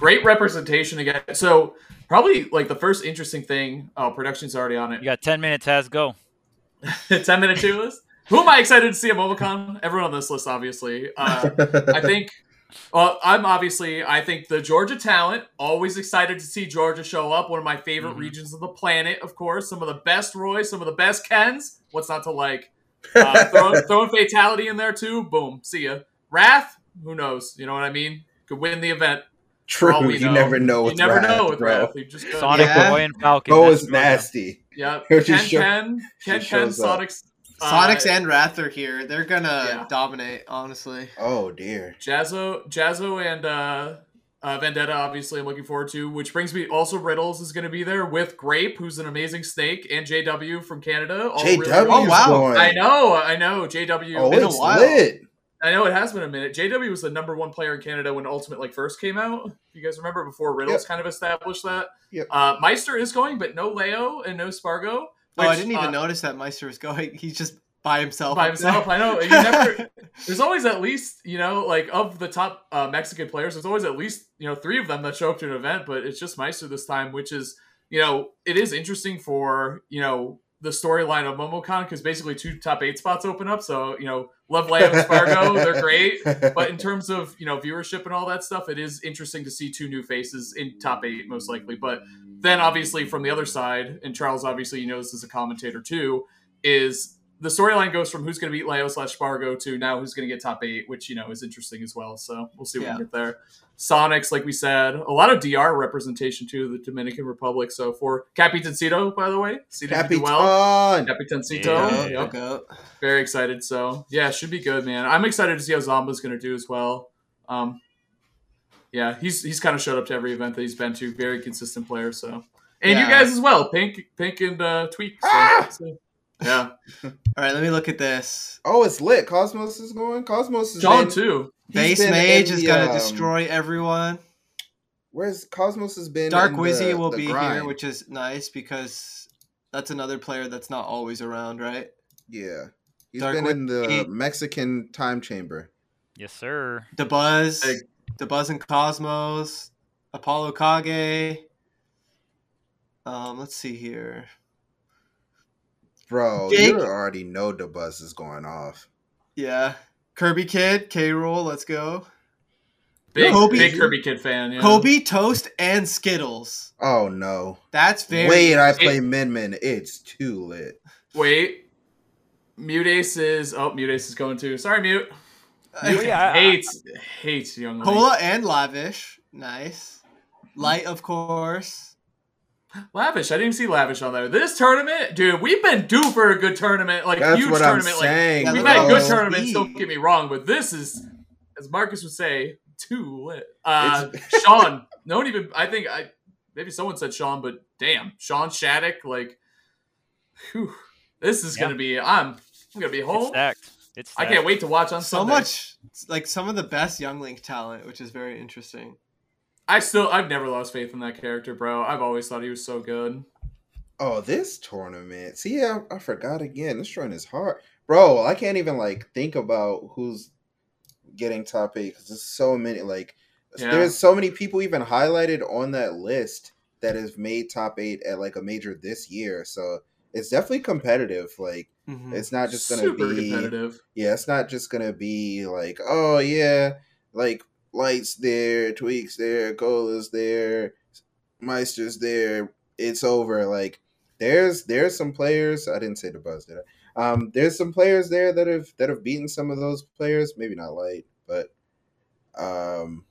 Great representation again. So probably like the first interesting thing. Oh, production's already on it. You got ten minutes, Haz, go. ten minute tier list. Who am I excited to see at MomoCon? Everyone on this list, obviously. Uh, I think. Well, I'm obviously. I think the Georgia talent. Always excited to see Georgia show up. One of my favorite mm-hmm. regions of the planet, of course. Some of the best Roys, some of the best Kens. What's not to like? Uh, throwing, throwing fatality in there too. Boom. See ya. Wrath. Who knows? You know what I mean? Could win the event. True, you never know. You never know with Wrath. Sonic Boy and Falcon. Oh, it's nasty. Yeah, Ken, Ken, Ken, Ken, Sonic's, Sonic's and Wrath are here. They're gonna dominate, honestly. Oh dear. Jazzo, Jazzo, and uh, uh, Vendetta. Obviously, I'm looking forward to. Which brings me also Riddles is gonna be there with Grape, who's an amazing snake, and J W from Canada. J W, oh wow! I know, I know. J W. Oh, it's lit. I know it has been a minute. J W was the number one player in Canada when Ultimate like first came out. You guys remember before Riddles yep. kind of established that? Yep. Uh, Meister is going, but no Leo and no Spargo. Which, oh, I didn't even uh, notice that Meister was going. He's just by himself. By himself. There. I know. You never, there's always at least, you know, like of the top uh, Mexican players, there's always at least, you know, three of them that show up to an event, but it's just Meister this time, which is, you know, it is interesting for, you know, the storyline of MomoCon because basically two top eight spots open up. So, you know, love Leo and Spargo, they're great. But in terms of, you know, viewership and all that stuff, it is interesting to see two new faces in top eight, most likely. But then obviously from the other side, and Charles, obviously, you know, this is a commentator too, is the storyline goes from who's going to beat Leo slash Spargo to now who's going to get top eight, which, you know, is interesting as well. So we'll see what yeah. we get there. Sonics, like we said, a lot of D R representation to the Dominican Republic. So for Capitancito, by the way, Capitan. Well. Capitancito. Yeah, yep. okay. Very excited. So yeah, should be good, man. I'm excited to see how Zomba's going to do as well. Um, yeah, he's he's kind of showed up to every event that he's been to. Very consistent player. So and yeah. you guys as well, Pink, Pink, and uh, Tweek. So, ah! so. Yeah. All right, let me look at this. Oh, it's lit. Cosmos is going. Cosmos is John been, too. Base Mage is going to um, destroy everyone. Where's Cosmos has been? Dark Wizzy will the be grind. Here, which is nice because that's another player that's not always around, right? Yeah. He's Dark been Wiz in the Mexican time chamber. Yes, sir. The Buzz, hey. The Buzz and Cosmos, Apollo Kage. Um, let's see here. Bro, Jake. You already know the buzz is going off. Yeah. Kirby Kid, K-Roll, let's go. Big, Kobe, big Kirby Kid fan. Yeah. Kobe, Toast, and Skittles. Oh, no. That's very... Wait, I play it... Min Min. It's too lit. Wait. Mutace is... Oh, Mutace is going too. Sorry, Mute. Mute yeah, hates, I, I... hates Young Link. Cola and Lavish. Nice. Light, of course. Lavish, I didn't see Lavish on there. This tournament, dude, we've been due for a good tournament, like that's huge what tournament. I'm like saying, we've had good tournaments. Don't get me wrong, but this is, as Marcus would say, too lit. Uh, Sean, no one even. I think I maybe someone said Sean, but damn, Sean Shattuck, like, whew, this is yeah. gonna be. I'm, I'm gonna be home. It's stacked. It's stacked. I can't wait to watch on so Sunday. Much, like some of the best Young Link talent, which is very interesting. I still, I've never lost faith in that character, bro. I've always thought he was so good. Oh, this tournament. See, I, I forgot again. This joint is hard. Bro, I can't even, like, think about who's getting top eight because there's so many, like, yeah. there's so many people even highlighted on that list that have made top eight at, like, a major this year. So it's definitely competitive. Like, mm-hmm. it's not just going to be. Super competitive. Yeah, it's not just going to be, like, oh, yeah, like, Light's there, Tweek's there, Cola's there, Meister's there. It's over. Like there's there's some players. I didn't say the Buzz, did I? Um, there's some players there that have that have beaten some of those players. Maybe not Light, but um,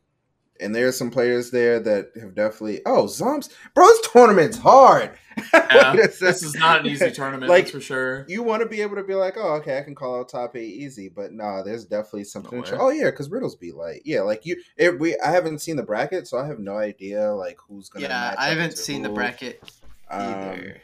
and there's some players there that have definitely. Oh, Zomps, bro, this tournament's hard. Yeah, this is not an easy tournament, like, that's for sure. You want to be able to be like, oh, okay, I can call out top eight easy, but nah, there's definitely something. No oh yeah, because Riddles be light. Yeah, like you, it, we. I haven't seen the bracket, so I have no idea like who's gonna. Yeah, I haven't seen who. the bracket either. Um,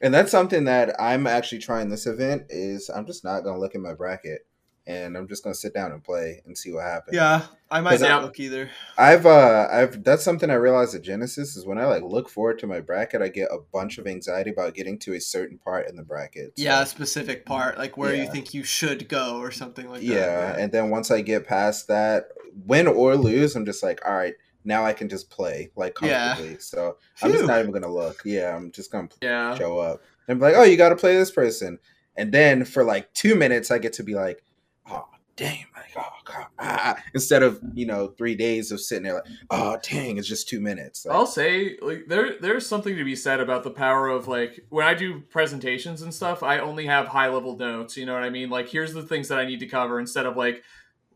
and that's something that I'm actually trying this event is I'm just not gonna look at my bracket, and I'm just gonna sit down and play and see what happens. Yeah, I might not I, look either. I've uh, I've that's something I realized at Genesis is when I like look forward to my bracket, I get a bunch of anxiety about getting to a certain part in the bracket. So, yeah, a specific part, like where yeah. you think you should go or something like that. Yeah, right? And then once I get past that, win or lose, I'm just like, all right, now I can just play like comfortably. Yeah. So I'm Phew. just not even gonna look. Yeah, I'm just gonna yeah. show up and be like, oh, you got to play this person, and then for like two minutes I get to be like, oh damn, like oh god, ah. instead of you know three days of sitting there like, oh dang, it's just two minutes. Like, I'll say like there there's something to be said about the power of like when I do presentations and stuff, I only have high level notes. You know what I mean? Like here's the things that I need to cover instead of like.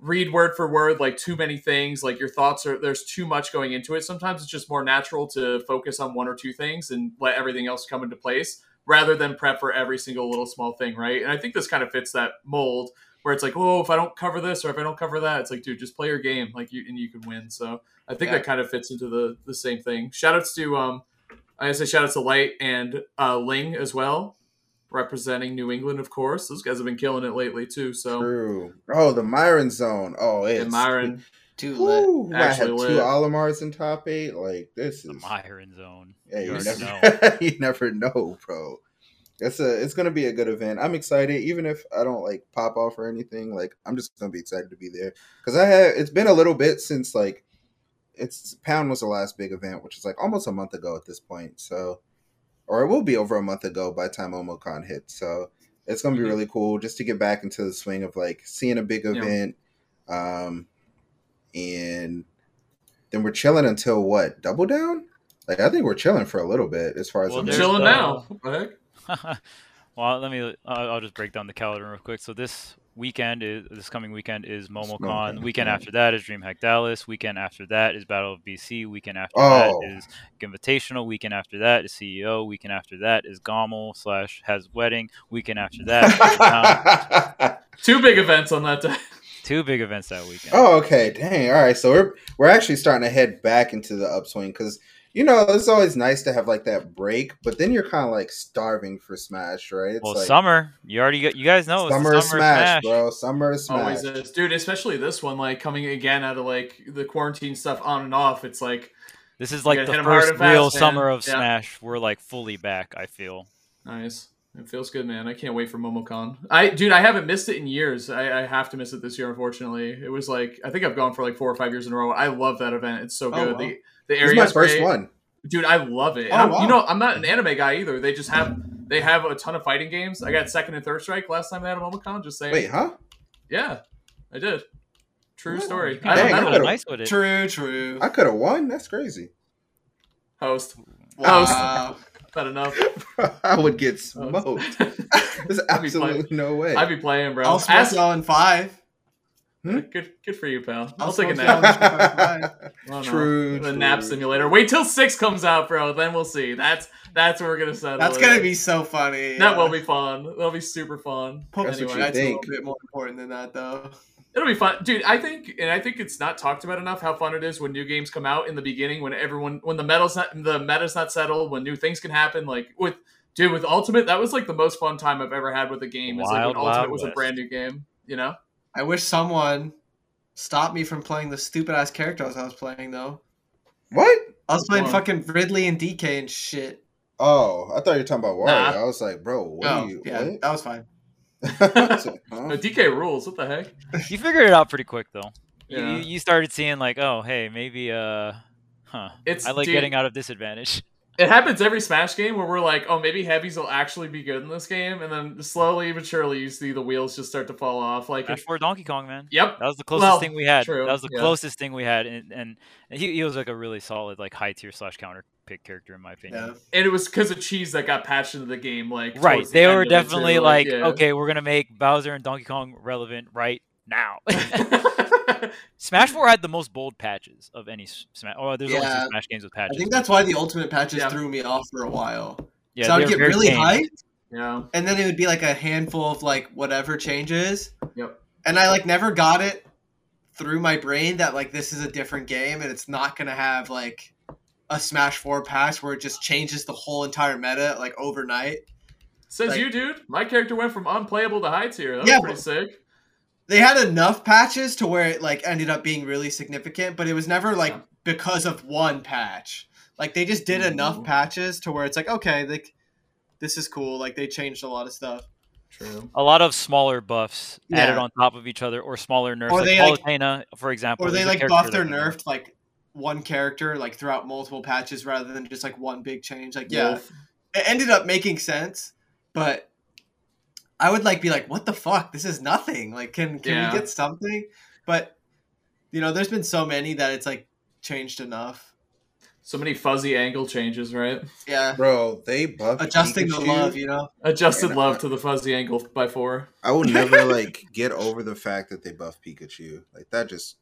Read word for word, like too many things, like your thoughts are, there's too much going into it. Sometimes it's just more natural to focus on one or two things and let everything else come into place rather than prep for every single little small thing, right? And I think this kind of fits that mold where it's like, oh, if I don't cover this or if I don't cover that, it's like, dude, just play your game, like you and you can win. So I think yeah. that kind of fits into the the same thing. Shout outs to, um, I say shout outs to Light and uh, Ling as well. Representing New England, of course. Those guys have been killing it lately too. So true. Oh, the Myron zone. Oh, it's the Myron. Too lit. Ooh, I had lit. Two Olimars in top eight. Like this the is the Myron zone. Yeah, you, you never know. You never know, bro. It's a. It's gonna be a good event. I'm excited, even if I don't like pop off or anything. Like I'm just gonna be excited to be there because I have. It's been a little bit since like, it's Pound was the last big event, which is like almost a month ago at this point. So. Or it will be over a month ago by the time MomoCon hits. So it's going to be mm-hmm. really cool just to get back into the swing of like seeing a big event. Yeah. Um, and then we're chilling until what? Double Down? Like, I think we're chilling for a little bit as far as well, I'm chilling now. What the heck? Well, let me, I'll, I'll just break down the calendar real quick. So this weekend is, this coming weekend is MomoCon. The weekend after that is DreamHack Dallas. Weekend after that is Battle of B C. Weekend after oh. that is Invitational. Weekend after that is C E O. Weekend after that is Gommel slash Haz Wedding. Weekend after that. um, Two big events on that day. Two big events that weekend. Oh, okay. Dang. All right. So we're, we're actually starting to head back into the upswing because, you know, it's always nice to have like that break, but then you're kind of like starving for Smash, right? It's well, like, summer, you already got, you guys know, summer, it's summer Smash, Smash, bro. Summer Smash, always is, dude. Especially this one, like coming again out of like the quarantine stuff on and off. It's like this is like the first real fast, summer of yeah. Smash. We're like fully back. I feel nice. It feels good, man. I can't wait for MomoCon. I, dude, I haven't missed it in years. I, I have to miss it this year, unfortunately. It was like I think I've gone for like four or five years in a row. I love that event. It's so good. Oh, wow. the, The area this is my first they, one, dude. I love it. Oh, I, wow. You know, I'm not an anime guy either. They just have they have a ton of fighting games. I got second and third strike last time they had a MomoCon. Just saying. Wait, huh? Yeah, I did. True what? Story. Dang, I don't, I don't I know. Nice with it. True, true. I could have won. That's crazy. Host, host. Wow. Not enough. Bro, I would get smoked. There's absolutely no way. I'd be playing, bro. I'll smash y'all in five. Hmm? Good, good for you, pal. I'll take a nap. oh, true. No. The true. Nap simulator. Wait till six comes out, bro. Then we'll see. That's that's where we're gonna settle. That's it. Gonna be so funny. That yeah. will be fun. That'll be super fun. That's anyway, what you that's think. A little bit more important than that, though. It'll be fun, dude. I think, and I think it's not talked about enough how fun it is when new games come out in the beginning, when everyone, when the meta's not, the meta's not settled, when new things can happen. Like with, dude, with Ultimate, that was like the most fun time I've ever had with a game. Wild, is like when Ultimate was a brand new game, you know. I wish someone stopped me from playing the stupid-ass characters I was playing, though. What? I was playing fucking Ridley and D K and shit. Oh, I thought you were talking about Wario. Nah. I was like, bro, what no, are you? Yeah, what? That was fine. was like, huh? No, D K rules. What the heck? You figured it out pretty quick, though. Yeah. You, you started seeing, like, oh, hey, maybe, uh, huh. It's, I like dude, getting out of disadvantage. It happens every Smash game where we're like, oh, maybe heavies will actually be good in this game. And then slowly but surely you see the wheels just start to fall off. Like Smash four Donkey Kong, man. Yep. That was the closest well, thing we had. True. That was the yeah. closest thing we had. And, and he, he was like a really solid, like high tier slash counter pick character, in my opinion. Yeah. And it was because of cheese that got patched into the game. Like Right. The they were definitely like, like yeah. okay, we're going to make Bowser and Donkey Kong relevant right now. Smash four had the most bold patches of any Smash. Oh, there's yeah. only two Smash games with patches. I think that's why the Ultimate patches yeah. threw me off for a while. Yeah, so I would get really tame. hyped, yeah. and then it would be like a handful of like whatever changes. Yep. And I like never got it through my brain that like this is a different game and it's not gonna have like a Smash four patch where it just changes the whole entire meta like overnight. Says like, you, dude. My character went from unplayable to high tier. That yeah, was pretty but, sick. They had enough patches to where it like ended up being really significant, but it was never like yeah. because of one patch. Like they just did Ooh. enough patches to where it's like, okay, like this is cool. Like they changed a lot of stuff. True. A lot of smaller buffs yeah. added on top of each other, or smaller nerfs. Or like they, Palutena, like, for example. Or they like buffed or nerfed like one character like throughout multiple patches rather than just like one big change. Like, yeah, Wolf. It ended up making sense, but I would like be like, what the fuck? This is nothing. Like, can can yeah. we get something? But you know, there's been so many that it's like changed enough. So many fuzzy angle changes, right? Yeah, bro, they buffed adjusting Pikachu. The love, you know, adjusted and love I, to the fuzzy angle by four. I will never like get over the fact that they buffed Pikachu. Like that just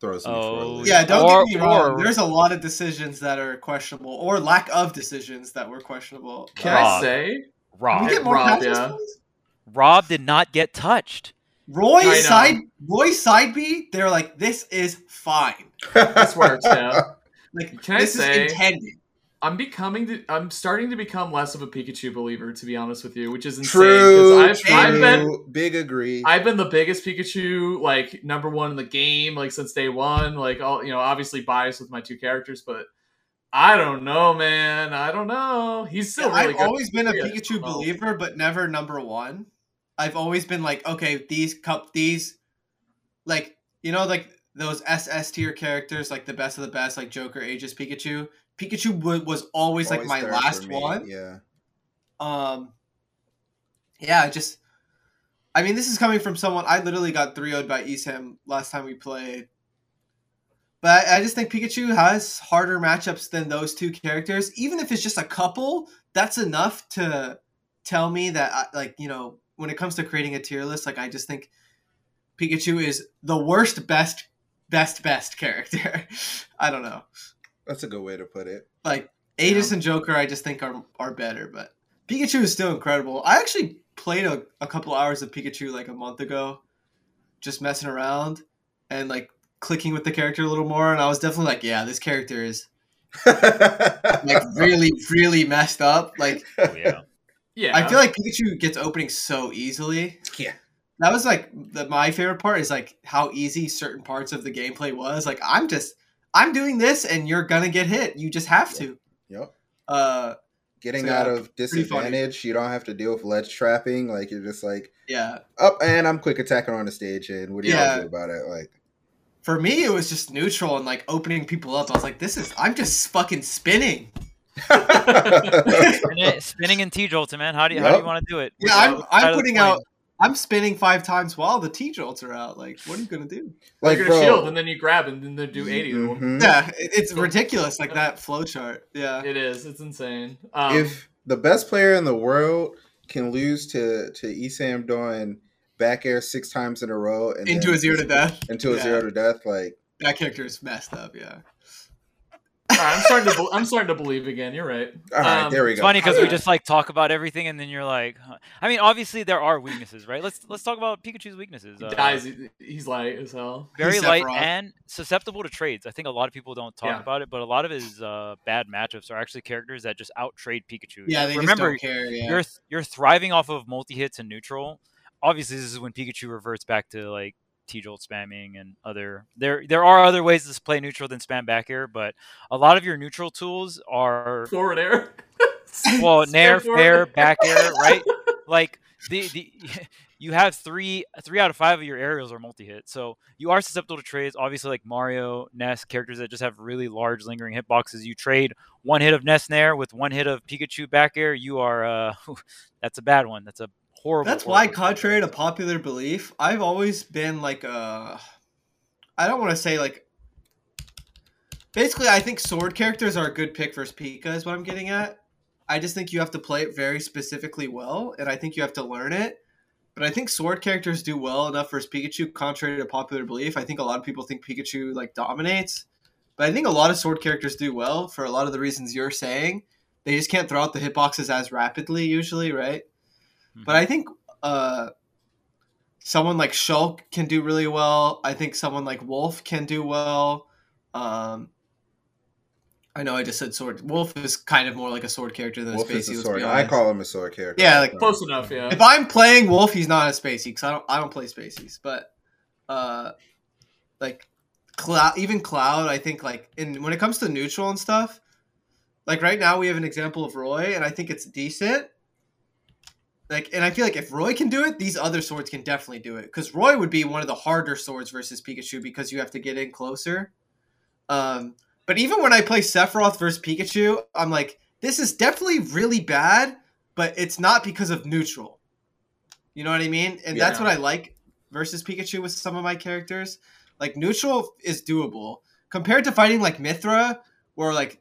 throws me oh, for a loop. Yeah, don't or, get me wrong. Or, there's a lot of decisions that are questionable, or lack of decisions that were questionable. Can Rob, I say Rob? Can we get more Rob, yeah. Rob did not get touched. Roy side Roy side B, they're like, this is fine. This works now. Like, can I this say, is intended. I'm becoming the, I'm starting to become less of a Pikachu believer, to be honest with you, which is insane. True, I've, true. I've been, big agree. I've been the biggest Pikachu, like number one in the game, like since day one. Like, all you know, obviously biased with my two characters, but I don't know, man. I don't know. He's still yeah, really I've good. I've always been a Pikachu oh. believer, but never number one. I've always been like, okay, these cup, these, like, you know, like those S S tier characters, like the best of the best, like Joker, Aegis, Pikachu. Pikachu w- was always, always like my last one. Yeah. Um. Yeah, just, I mean, this is coming from someone, I literally got three oh'd by Isham last time we played. But I just think Pikachu has harder matchups than those two characters. Even if it's just a couple, that's enough to tell me that, I, like, you know, when it comes to creating a tier list, like I just think Pikachu is the worst, best, best, best character. I don't know. That's a good way to put it. Like Aegis yeah. and Joker, I just think are are better, but Pikachu is still incredible. I actually played a, a couple hours of Pikachu like a month ago, just messing around and like clicking with the character a little more, and I was definitely like, yeah, this character is like really, really messed up. Like, oh, yeah. Yeah, I feel like Pikachu gets opening so easily. Yeah, that was like the, my favorite part is like how easy certain parts of the gameplay was. Like I'm just, I'm doing this, and you're gonna get hit. You just have to. Yep. yep. Uh, Getting so, out yeah, of disadvantage, you don't have to deal with ledge trapping. Like you're just like, yeah, up and I'm quick attacking on the stage, and what do you yeah. do about it? Like, for me, it was just neutral and like opening people up. I was like, this is, I'm just fucking spinning. Spinning and T-Jolter, man. How do you yep. how do you want to do it? Yeah, I'm I'm putting out. I'm spinning five times while the T-Jolts are out. Like, what are you gonna do? Like, you're gonna bro. shield and then you grab and then they do eighty. Mm-hmm. Yeah, it's ridiculous. Like that flowchart. Yeah, it is. It's insane. Um, if the best player in the world can lose to to Esam doing back air six times in a row and into a zero to death, into a yeah. zero to death, like that character is messed up. Yeah. All right, I'm starting to be- I'm starting to believe again. You're right. All right, um, there we go. It's funny because yeah. we just like talk about everything, and then you're like, huh. I mean, obviously there are weaknesses, right? Let's let's talk about Pikachu's weaknesses. Uh, he dies. He's light as hell. Very light and susceptible to trades. I think a lot of people don't talk yeah. about it, but a lot of his uh, bad matchups are actually characters that just out trade Pikachu. Yeah, they Remember, just don't care. Yeah. You're th- you're thriving off of multi hits and neutral. Obviously, this is when Pikachu reverts back to like T-Jolt spamming and other there there are other ways to play neutral than spam back air, but a lot of your neutral tools are forward air well nair fair back air, right? Like the the you have three three out of five of your aerials are multi-hit, so you are susceptible to trades. Obviously, like Mario, Ness, characters that just have really large lingering hitboxes, you trade one hit of Ness nair with one hit of Pikachu back air, you are uh that's a bad one. That's a Horrible, That's horrible. Why, contrary to popular belief, I've always been like a... I don't want to say like... Basically, I think sword characters are a good pick versus Pika is what I'm getting at. I just think you have to play it very specifically well, and I think you have to learn it. But I think sword characters do well enough versus Pikachu, contrary to popular belief. I think a lot of people think Pikachu like dominates. But I think a lot of sword characters do well for a lot of the reasons you're saying. They just can't throw out the hitboxes as rapidly usually, right? But I think uh, someone like Shulk can do really well. I think someone like Wolf can do well. Um, I know I just said sword. Wolf is kind of more like a sword character than Wolf a spacey. Is a sword. I call him a sword character. Yeah, like close enough. Yeah. If I'm playing Wolf, he's not a spacey because I don't. I don't play spaceys. But uh, like Cloud, even Cloud, I think like in when it comes to neutral and stuff. Like right now, we have an example of Roy, and I think it's decent. Like, and I feel like if Roy can do it, these other swords can definitely do it. Because Roy would be one of the harder swords versus Pikachu because you have to get in closer. Um, but even when I play Sephiroth versus Pikachu, I'm like, this is definitely really bad, but it's not because of neutral. You know what I mean? And yeah. that's what I like versus Pikachu with some of my characters. Like, neutral is doable. Compared to fighting, like, Mithra, where, like,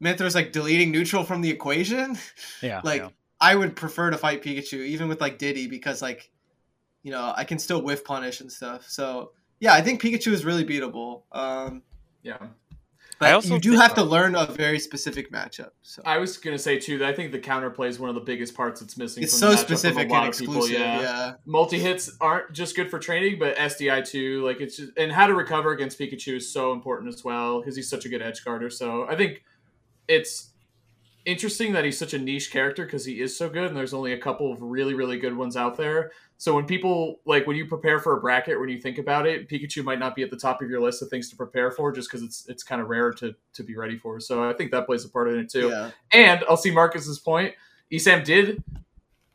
Mithra's, like, deleting neutral from the equation. Yeah. like, yeah. I would prefer to fight Pikachu, even with, like, Diddy, because, like, you know, I can still whiff punish and stuff. So, yeah, I think Pikachu is really beatable. Um, yeah. But I also you do have to learn a very specific matchup. So. I was going to say, too, that I think the counterplay is one of the biggest parts that's missing. It's from so the specific a lot and exclusive, people, yeah. yeah. Multi-hits aren't just good for training, but S D I, too. Like it's just, and how to recover against Pikachu is so important as well, because he's such a good edge guarder. So I think it's interesting that he's such a niche character, because he is so good, and there's only a couple of really, really good ones out there. So when people, like, when you prepare for a bracket, when you think about it, Pikachu might not be at the top of your list of things to prepare for, just because it's it's kind of rare to to be ready for. So I think that plays a part in it, too. Yeah. And I'll see Marcus's point. E SAM did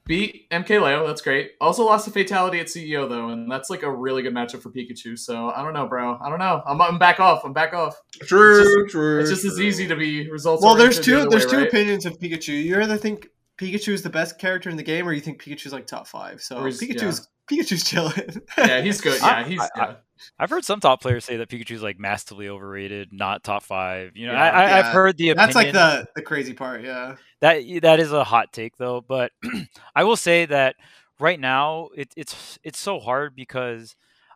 beat M K Leo. That's great. Also lost a fatality at C E O, though, and that's, like, a really good matchup for Pikachu. So I don't know, bro. I don't know. I'm, I'm back off. I'm back off. True, it's just, true. It's just true. As easy to be results. Well, there's two, the there's way, two right? opinions of Pikachu. You either think Pikachu is the best character in the game, or you think Pikachu's like top five? So Pikachu's yeah. Pikachu's chilling. yeah, he's good. Yeah, he's. I, I, yeah. I've heard some top players say that Pikachu's like massively overrated, not top five. You know, yeah, I, yeah. I've heard the opinion. That's like the the crazy part. Yeah, that that is a hot take though. But I will say that right now it, it's it's so hard because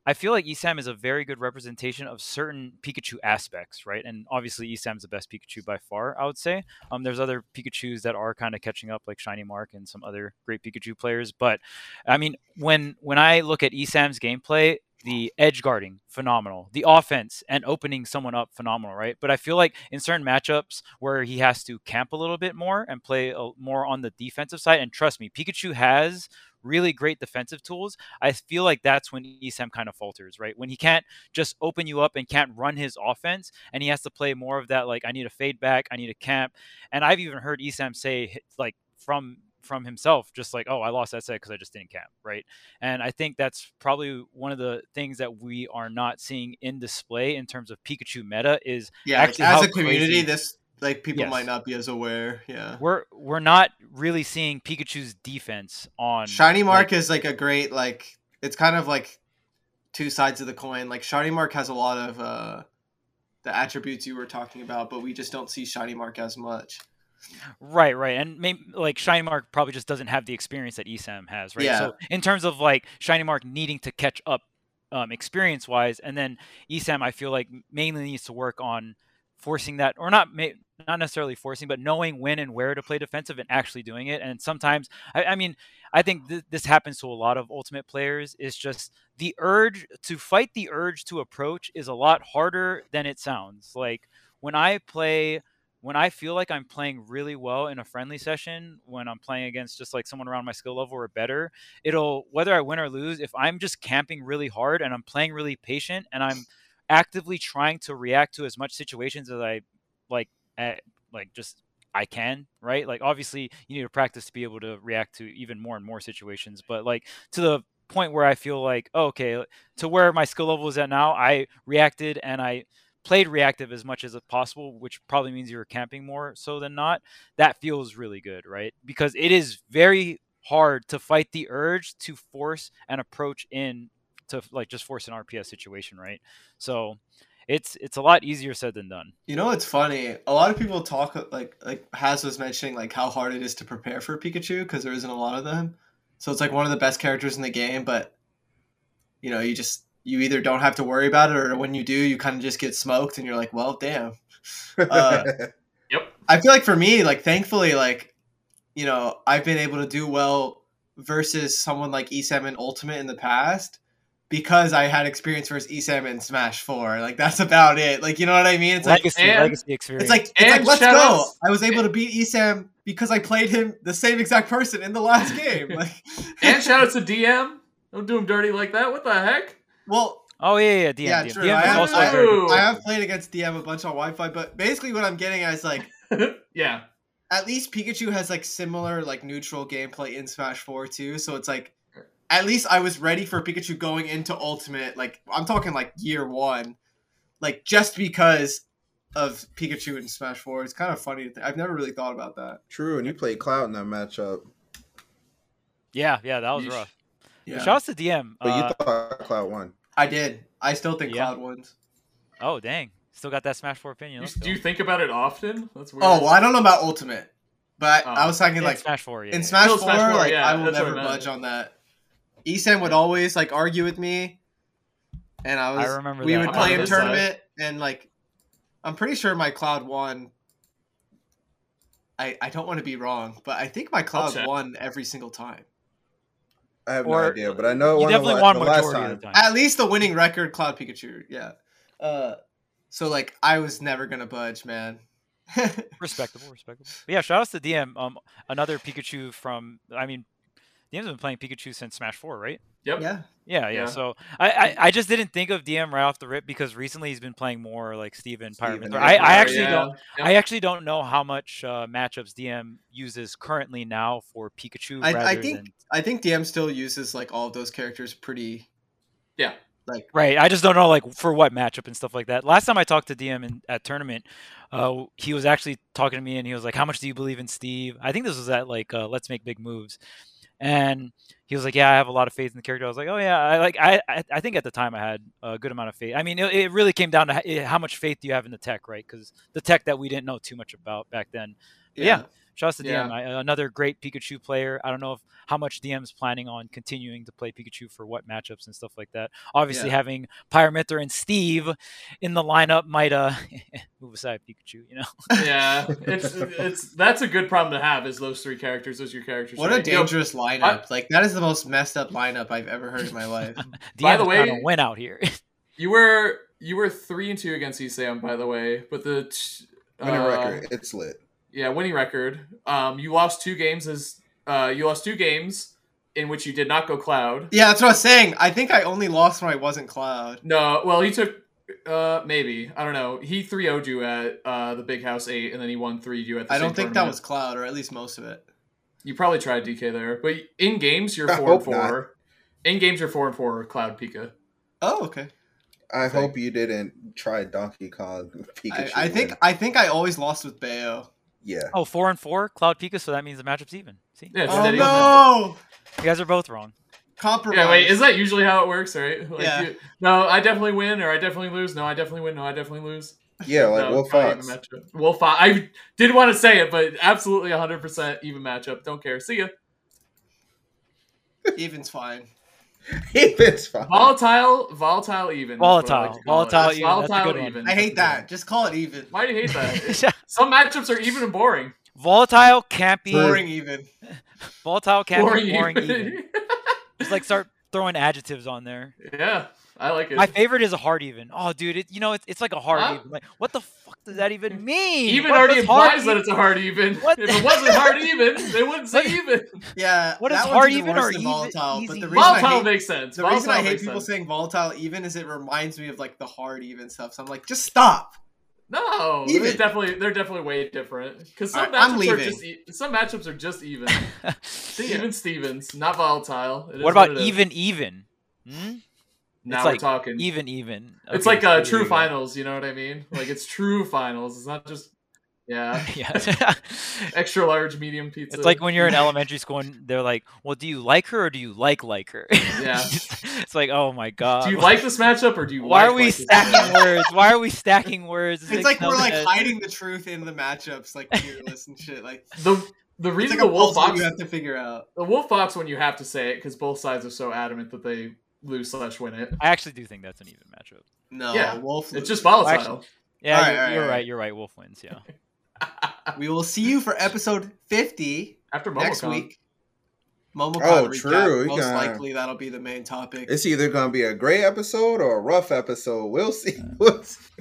I feel like E SAM is a very good representation of certain Pikachu aspects, right? And obviously E SAM is the best Pikachu by far, I would say. Um, there's other Pikachus that are kind of catching up, like Shiny Mark and some other great Pikachu players. But, I mean, when when I look at E SAM's gameplay, the edge guarding, phenomenal. The offense and opening someone up, phenomenal, right? But I feel like in certain matchups where he has to camp a little bit more and play a, more on the defensive side, and trust me, Pikachu has really great defensive tools. I feel like that's when E SAM kind of falters, right? When he can't just open you up and can't run his offense, and he has to play more of that, like, I need a fade back, I need a camp. And I've even heard E SAM say, like, from from himself, just like, oh, I lost that set because I just didn't camp, right? And I think that's probably one of the things that we are not seeing in display in terms of Pikachu meta is yeah, actually as a community, this... Like, people yes. might not be as aware, yeah. We're we're not really seeing Pikachu's defense on... Shiny Mark like, is, like, a great, like... It's kind of, like, two sides of the coin. Like, Shiny Mark has a lot of uh, the attributes you were talking about, but we just don't see Shiny Mark as much. Right, right. And, maybe, like, Shiny Mark probably just doesn't have the experience that E SAM has, right? Yeah. So, in terms of, like, Shiny Mark needing to catch up um, experience-wise, and then E SAM, I feel like, mainly needs to work on forcing that, or not... May, not necessarily forcing, but knowing when and where to play defensive and actually doing it. And sometimes, I, I mean, I think th this happens to a lot of Ultimate players. It's just the urge to fight the urge to approach is a lot harder than it sounds. Like when I play, when I feel like I'm playing really well in a friendly session, when I'm playing against just like someone around my skill level or better, it'll, whether I win or lose, if I'm just camping really hard and I'm playing really patient and I'm actively trying to react to as much situations as I like, At, like just I can, right? Like obviously you need to practice to be able to react to even more and more situations, but like to the point where I feel like, oh, okay, to where my skill level is at now, I reacted and I played reactive as much as possible, which probably means you were camping more so than not. That feels really good, right? Because it is very hard to fight the urge to force an approach in to like just force an R P S situation, right? So It's it's a lot easier said than done. You know, it's funny. A lot of people talk like like Haz was mentioning like how hard it is to prepare for Pikachu because there isn't a lot of them. So it's like one of the best characters in the game, but you know, you just you either don't have to worry about it, or when you do, you kind of just get smoked, and you're like, well, damn. Uh, yep. I feel like for me, like thankfully, like you know, I've been able to do well versus someone like E SAM and Ultimate in the past, because I had experience versus E SAM in Smash four. Like, that's about it. Like, you know what I mean? It's legacy, like, and, legacy experience. It's like, it's like let's go. Out. I was able to beat E SAM because I played him the same exact person in the last game. Like, and shout out to D M. Don't do him dirty like that. What the heck? Well, oh, yeah, yeah, D M. Yeah, D M. True. D M I, have, also I, have, I have played against D M a bunch on Wi-Fi, but basically what I'm getting at is, like, yeah, at least Pikachu has, like, similar, like, neutral gameplay in Smash four, too. So it's like, at least I was ready for Pikachu going into Ultimate. Like, I'm talking like year one. like just because of Pikachu and Smash four. It's kind of funny to think. I've never really thought about that. True, and you played Cloud in that matchup. Yeah, yeah, that was Yeesh. rough. Yeah. Shout out to D M. But uh, you thought Cloud won. I did. I still think yeah. Cloud wins. Oh, dang. Still got that Smash four opinion. You, do you think about it often? That's weird. Oh, well, I don't know about Ultimate. But oh. I was talking, like, in Smash four, yeah, in Smash, yeah. four, Smash four, like, yeah, I will never budge on that. Eason would always, like, argue with me. And I was, I remember we that. would I'm play a tournament, side. and, like, I'm pretty sure my Cloud won. I I don't want to be wrong, but I think my Cloud won every single time. I have or, no idea, but I know it won definitely the, won the last time. Of the time. At least the winning record, Cloud Pikachu, yeah. Uh, so, like, I was never going to budge, man. respectable, respectable. But yeah, shout outs to D M. Um, another Pikachu from, I mean, D M's been playing Pikachu since Smash four, right? Yep. Yeah. Yeah, yeah. yeah. So I, I, I just didn't think of D M right off the rip because recently he's been playing more like Steven, Pyramid. I, I actually yeah. don't, yeah. I actually don't know how much uh, matchups D M uses currently now for Pikachu. I, rather I think, than... I think D M still uses like all of those characters pretty. Yeah. Like, right, I just don't know, like, for what matchup and stuff like that. Last time I talked to D M in, at tournament, uh, he was actually talking to me, and he was like, how much do you believe in Steve? I think this was at, like, uh, Let's Make Big Moves. And he was like, yeah, I have a lot of faith in the character. I was like, oh, yeah, I like I I think at the time I had a good amount of faith. I mean, it, it really came down to how much faith do you have in the tech, right? Because the tech that we didn't know too much about back then. But yeah. yeah. Shouts to yeah. D M, I, another great Pikachu player. I don't know if, how much D M's planning on continuing to play Pikachu for what matchups and stuff like that. Obviously, yeah. having Pyramithor and Steve in the lineup might uh, move aside Pikachu, you know? Yeah, it's it's that's a good problem to have is those three characters, those your characters. What right? a dangerous you know, lineup. I, like, that is the most messed up lineup I've ever heard in my life. D M by the way, kind of went out here. you were you were three and two against E S A M, by the way, but the... T Winning uh, record, it's lit. Yeah, winning record. Um, you lost two games as uh, you lost two games in which you did not go Cloud. Yeah, that's what I was saying. I think I only lost when I wasn't Cloud. No, well, he took uh, maybe I don't know. He three oh'd you at uh, the Big House eight, and then he won three oh'd you at. the I don't think tournament. that was Cloud, or at least most of it. You probably tried D K there, but in games you're I four and four. Not. In games you're four and four. Cloud Pika. Oh, okay. I, I hope you didn't try Donkey Kong Pikachu. I, I think I think I always lost with Bayo. Yeah. Oh, four and four, Cloud Pika. So that means the matchup's even. See? Yeah, oh no! You guys are both wrong. Compromise. Yeah, wait. Is that usually how it works, right? Like, yeah. You, no, I definitely win, or I definitely lose. No, I definitely win. No, I definitely lose. Yeah, like no, Wolf Fox. Wolf Fox. I did want to say it, but absolutely one hundred percent even matchup. Don't care. See ya. Even's fine. Even's fine. Volatile, volatile, even. Volatile, like volatile, it. even. Volatile, even. I hate that. Just call it even. Why do you hate that? Some matchups are even and boring. Volatile can't be boring even. Volatile can't boring be boring even. even. Just like start throwing adjectives on there. Yeah, I like it. My favorite is a hard even. Oh, dude, it, you know it's it's like a hard huh? even. Like, what the fuck does that even mean? Even what already implies that it's a hard even. What? If it wasn't hard even, they wouldn't say even. Yeah. What is hard even or even? Volatile, but the reason volatile I hate, makes sense. The volatile reason I hate people sense. saying volatile even is it reminds me of like the hard even stuff. So I'm like, just stop. No, they're definitely they're definitely way different because some right, matchups are just e some matchups are just even. Even Stevens, not volatile. It what about what even even? Hmm? Now it's we're like talking even even. Okay, it's like uh, true finals. You know what I mean? Like it's true finals. It's not just yeah yeah extra large medium pizza. It's like when you're in elementary school and they're like, well, do you like her or do you like like her? Yeah. It's like, oh my god! Do you like this matchup, or do you? Why like, are we like stacking words? Why are we stacking words? It's, it's like, like we're like hiding the truth in the matchups, like tier lists and shit. Like the the reason like the Wolf Fox you have to figure out the Wolf Fox when you have to say it because both sides are so adamant that they lose slash win it. I actually do think that's an even matchup. No, yeah, Wolf. It's just volatile. Actually, yeah, right, you're, right, you're right. right. You're right. Wolf wins. Yeah. We will see you for episode fifty after MomoCon. Next week. MomoCon oh, recap. True. Most gotta... likely that'll be the main topic. It's either going to be a great episode or a rough episode. We'll see. We'll see.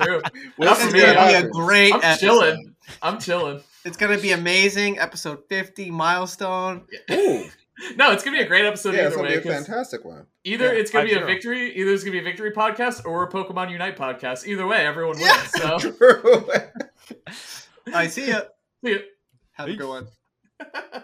True. We'll see. It's going to be a great I'm episode. Chilling. I'm chilling. It's going to be amazing. Episode fifty, milestone. Yeah. Ooh. No, it's going to be a great episode yeah, either way. It's going to be a fantastic one. Either yeah, it's going to be a victory, either it's going to be a victory podcast or a Pokemon Unite podcast. Either way, everyone wins. Yeah, so. True. I see ya. See ya. Have Peace. a good one.